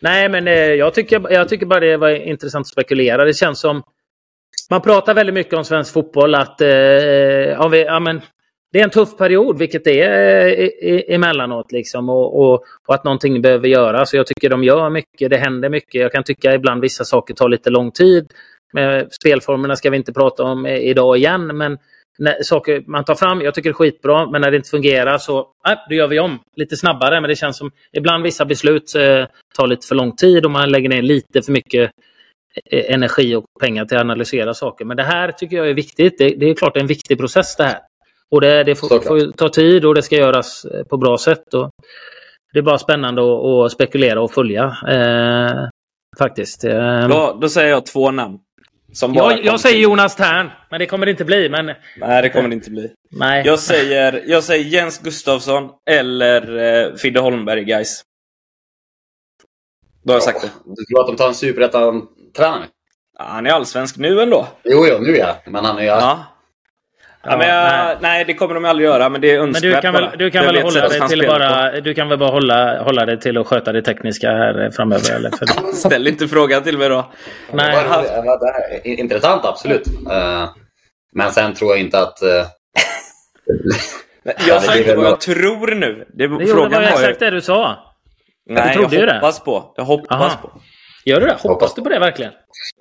Nej, men jag tycker, jag tycker bara det var intressant att spekulera. Det känns som... Man pratar väldigt mycket om svensk fotboll att eh, ja, vi, ja, men, det är en tuff period, vilket det är eh, i, emellanåt liksom, och, och, och att någonting behöver göras. Så jag tycker de gör mycket, det händer mycket. Jag kan tycka ibland vissa saker tar lite lång tid. Spelformerna ska vi inte prata om idag igen, men när, saker man tar fram, jag tycker det är skitbra, men när det inte fungerar så äh, då gör vi om lite snabbare. Men det känns som ibland vissa beslut eh, tar lite för lång tid och man lägger ner lite för mycket energi och pengar till att analysera saker. Men det här tycker jag är viktigt. Det, det är klart en viktig process det här. Och det, det får, får ta tid och det ska göras på bra sätt. Och det är bara spännande att, att spekulera och följa. Eh, faktiskt. Eh, då, då säger jag två namn. Som bara jag jag säger till. Jonas Tern, men det kommer det inte bli. Men... Nej, det kommer det inte bli. Nej. Jag, säger, jag säger Jens Gustafsson eller eh, Fidde Holmberg, guys. Då har jag sagt det. Du tror att de tar en superrättan tränare? Ja, han är allsvensk nu ändå. Jo, jo, nu ja. Men han är ju all... ja. Ja, men jag, nej. nej, det kommer de aldrig göra, men det är önskvärt. Men du kan väl, du kan väl hålla dig till bara, du kan väl bara hålla, hålla dig till och sköta det tekniska här framöver. Eller? För... Ställ inte frågan till mig då. Nej. Det var, det var, det är intressant, absolut. Uh, men sen tror jag inte att... Uh... jag sa inte vad jag tror nu. Det, det frågan var exakt det du sa. Nej, jag hoppas det. på. Jag hoppas Aha. på. Gör du det? Hoppas, hoppas du på det verkligen?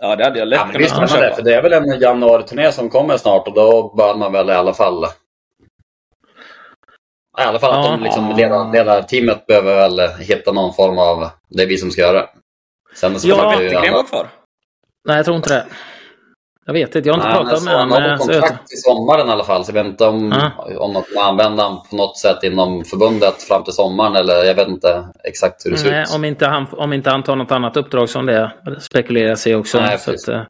Ja, det hade jag lätt. Ja, men visst man det, för det är väl en januari-turné som kommer snart och då bör man väl i alla fall... I alla fall att de liksom ledar, ledar teamet behöver väl hitta någon form av det vi som ska göra. Sen så ja, det kan vara kvar. Nej, jag tror inte det. Jag vet inte, jag har inte Nej, pratat om det. Han har kontrakt till sommaren i alla fall, så jag vet inte om, uh. om något, man använder han på något sätt inom förbundet fram till sommaren, eller jag vet inte exakt hur det ser ut. Om inte han, om inte han tar något annat uppdrag som det spekulerar sig också. Nej, så att,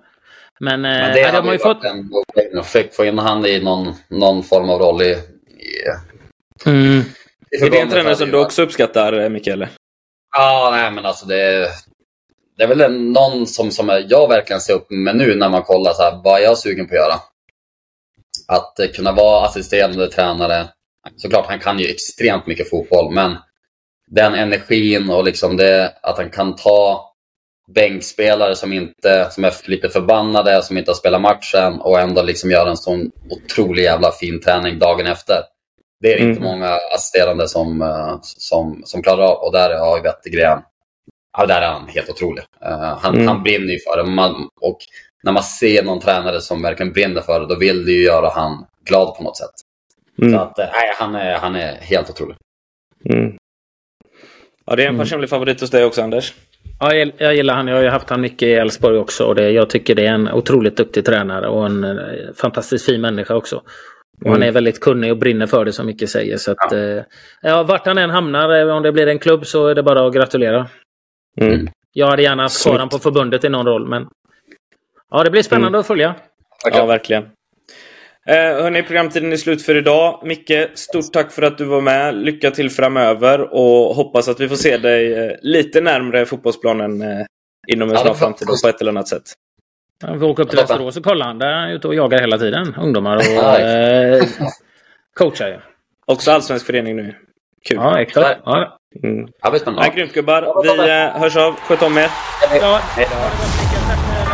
men, men det äh, har man ju fått... En, försökt få in han i någon, någon form av roll i... i, mm. i är det en tränare som du också uppskattar, Mikael? Ja, nej men alltså det är... Det är väl någon som, som jag verkligen ser upp med nu när man kollar så här, vad jag är sugen på att göra. Att kunna vara assisterande tränare. Såklart, han kan ju extremt mycket fotboll, men den energin och liksom det, att han kan ta bänkspelare som, inte, som är lite förbannade, som inte har spelat matchen och ändå liksom göra en sån otrolig jävla fin träning dagen efter. Det är mm. inte många assisterande som, som, som klarar av, och där har jag Wettergren. Ja, där är han helt otrolig. Uh, han, mm. han brinner ju för det. Man, och när man ser någon tränare som verkligen brinner för det, då vill det ju göra han glad på något sätt. Mm. Så att, nej, han är, han är helt otrolig. Mm. Ja, det är en mm. personlig favorit hos dig också, Anders. Ja, jag, jag gillar han. Jag har ju haft han mycket i Älvsborg också. Och det, jag tycker det är en otroligt duktig tränare och en fantastiskt fin människa också. Mm. Han är väldigt kunnig och brinner för det, som Micke säger. Så att, ja. Eh, ja, vart han än hamnar, om det blir en klubb så är det bara att gratulera. Mm. Jag hade gärna haft kvar på förbundet i någon roll, men ja, det blir spännande mm. att följa. Ja, verkligen. eh, Hörrni, programtiden är slut för idag. Micke, stort tack för att du var med. Lycka till framöver och hoppas att vi får se dig eh, lite närmare fotbollsplanen eh, inom en ja, snar framtid på ett eller annat sätt. Vi åker upp till Västerås och kollar han. Där är ute och jagar hela tiden ungdomar och eh, coachar ju. Också allsvensk förening nu. Kul. Ja, exakt. Ja. Mm. Ja, grymt gubbar, vi hörs av, sköt om er. Ja.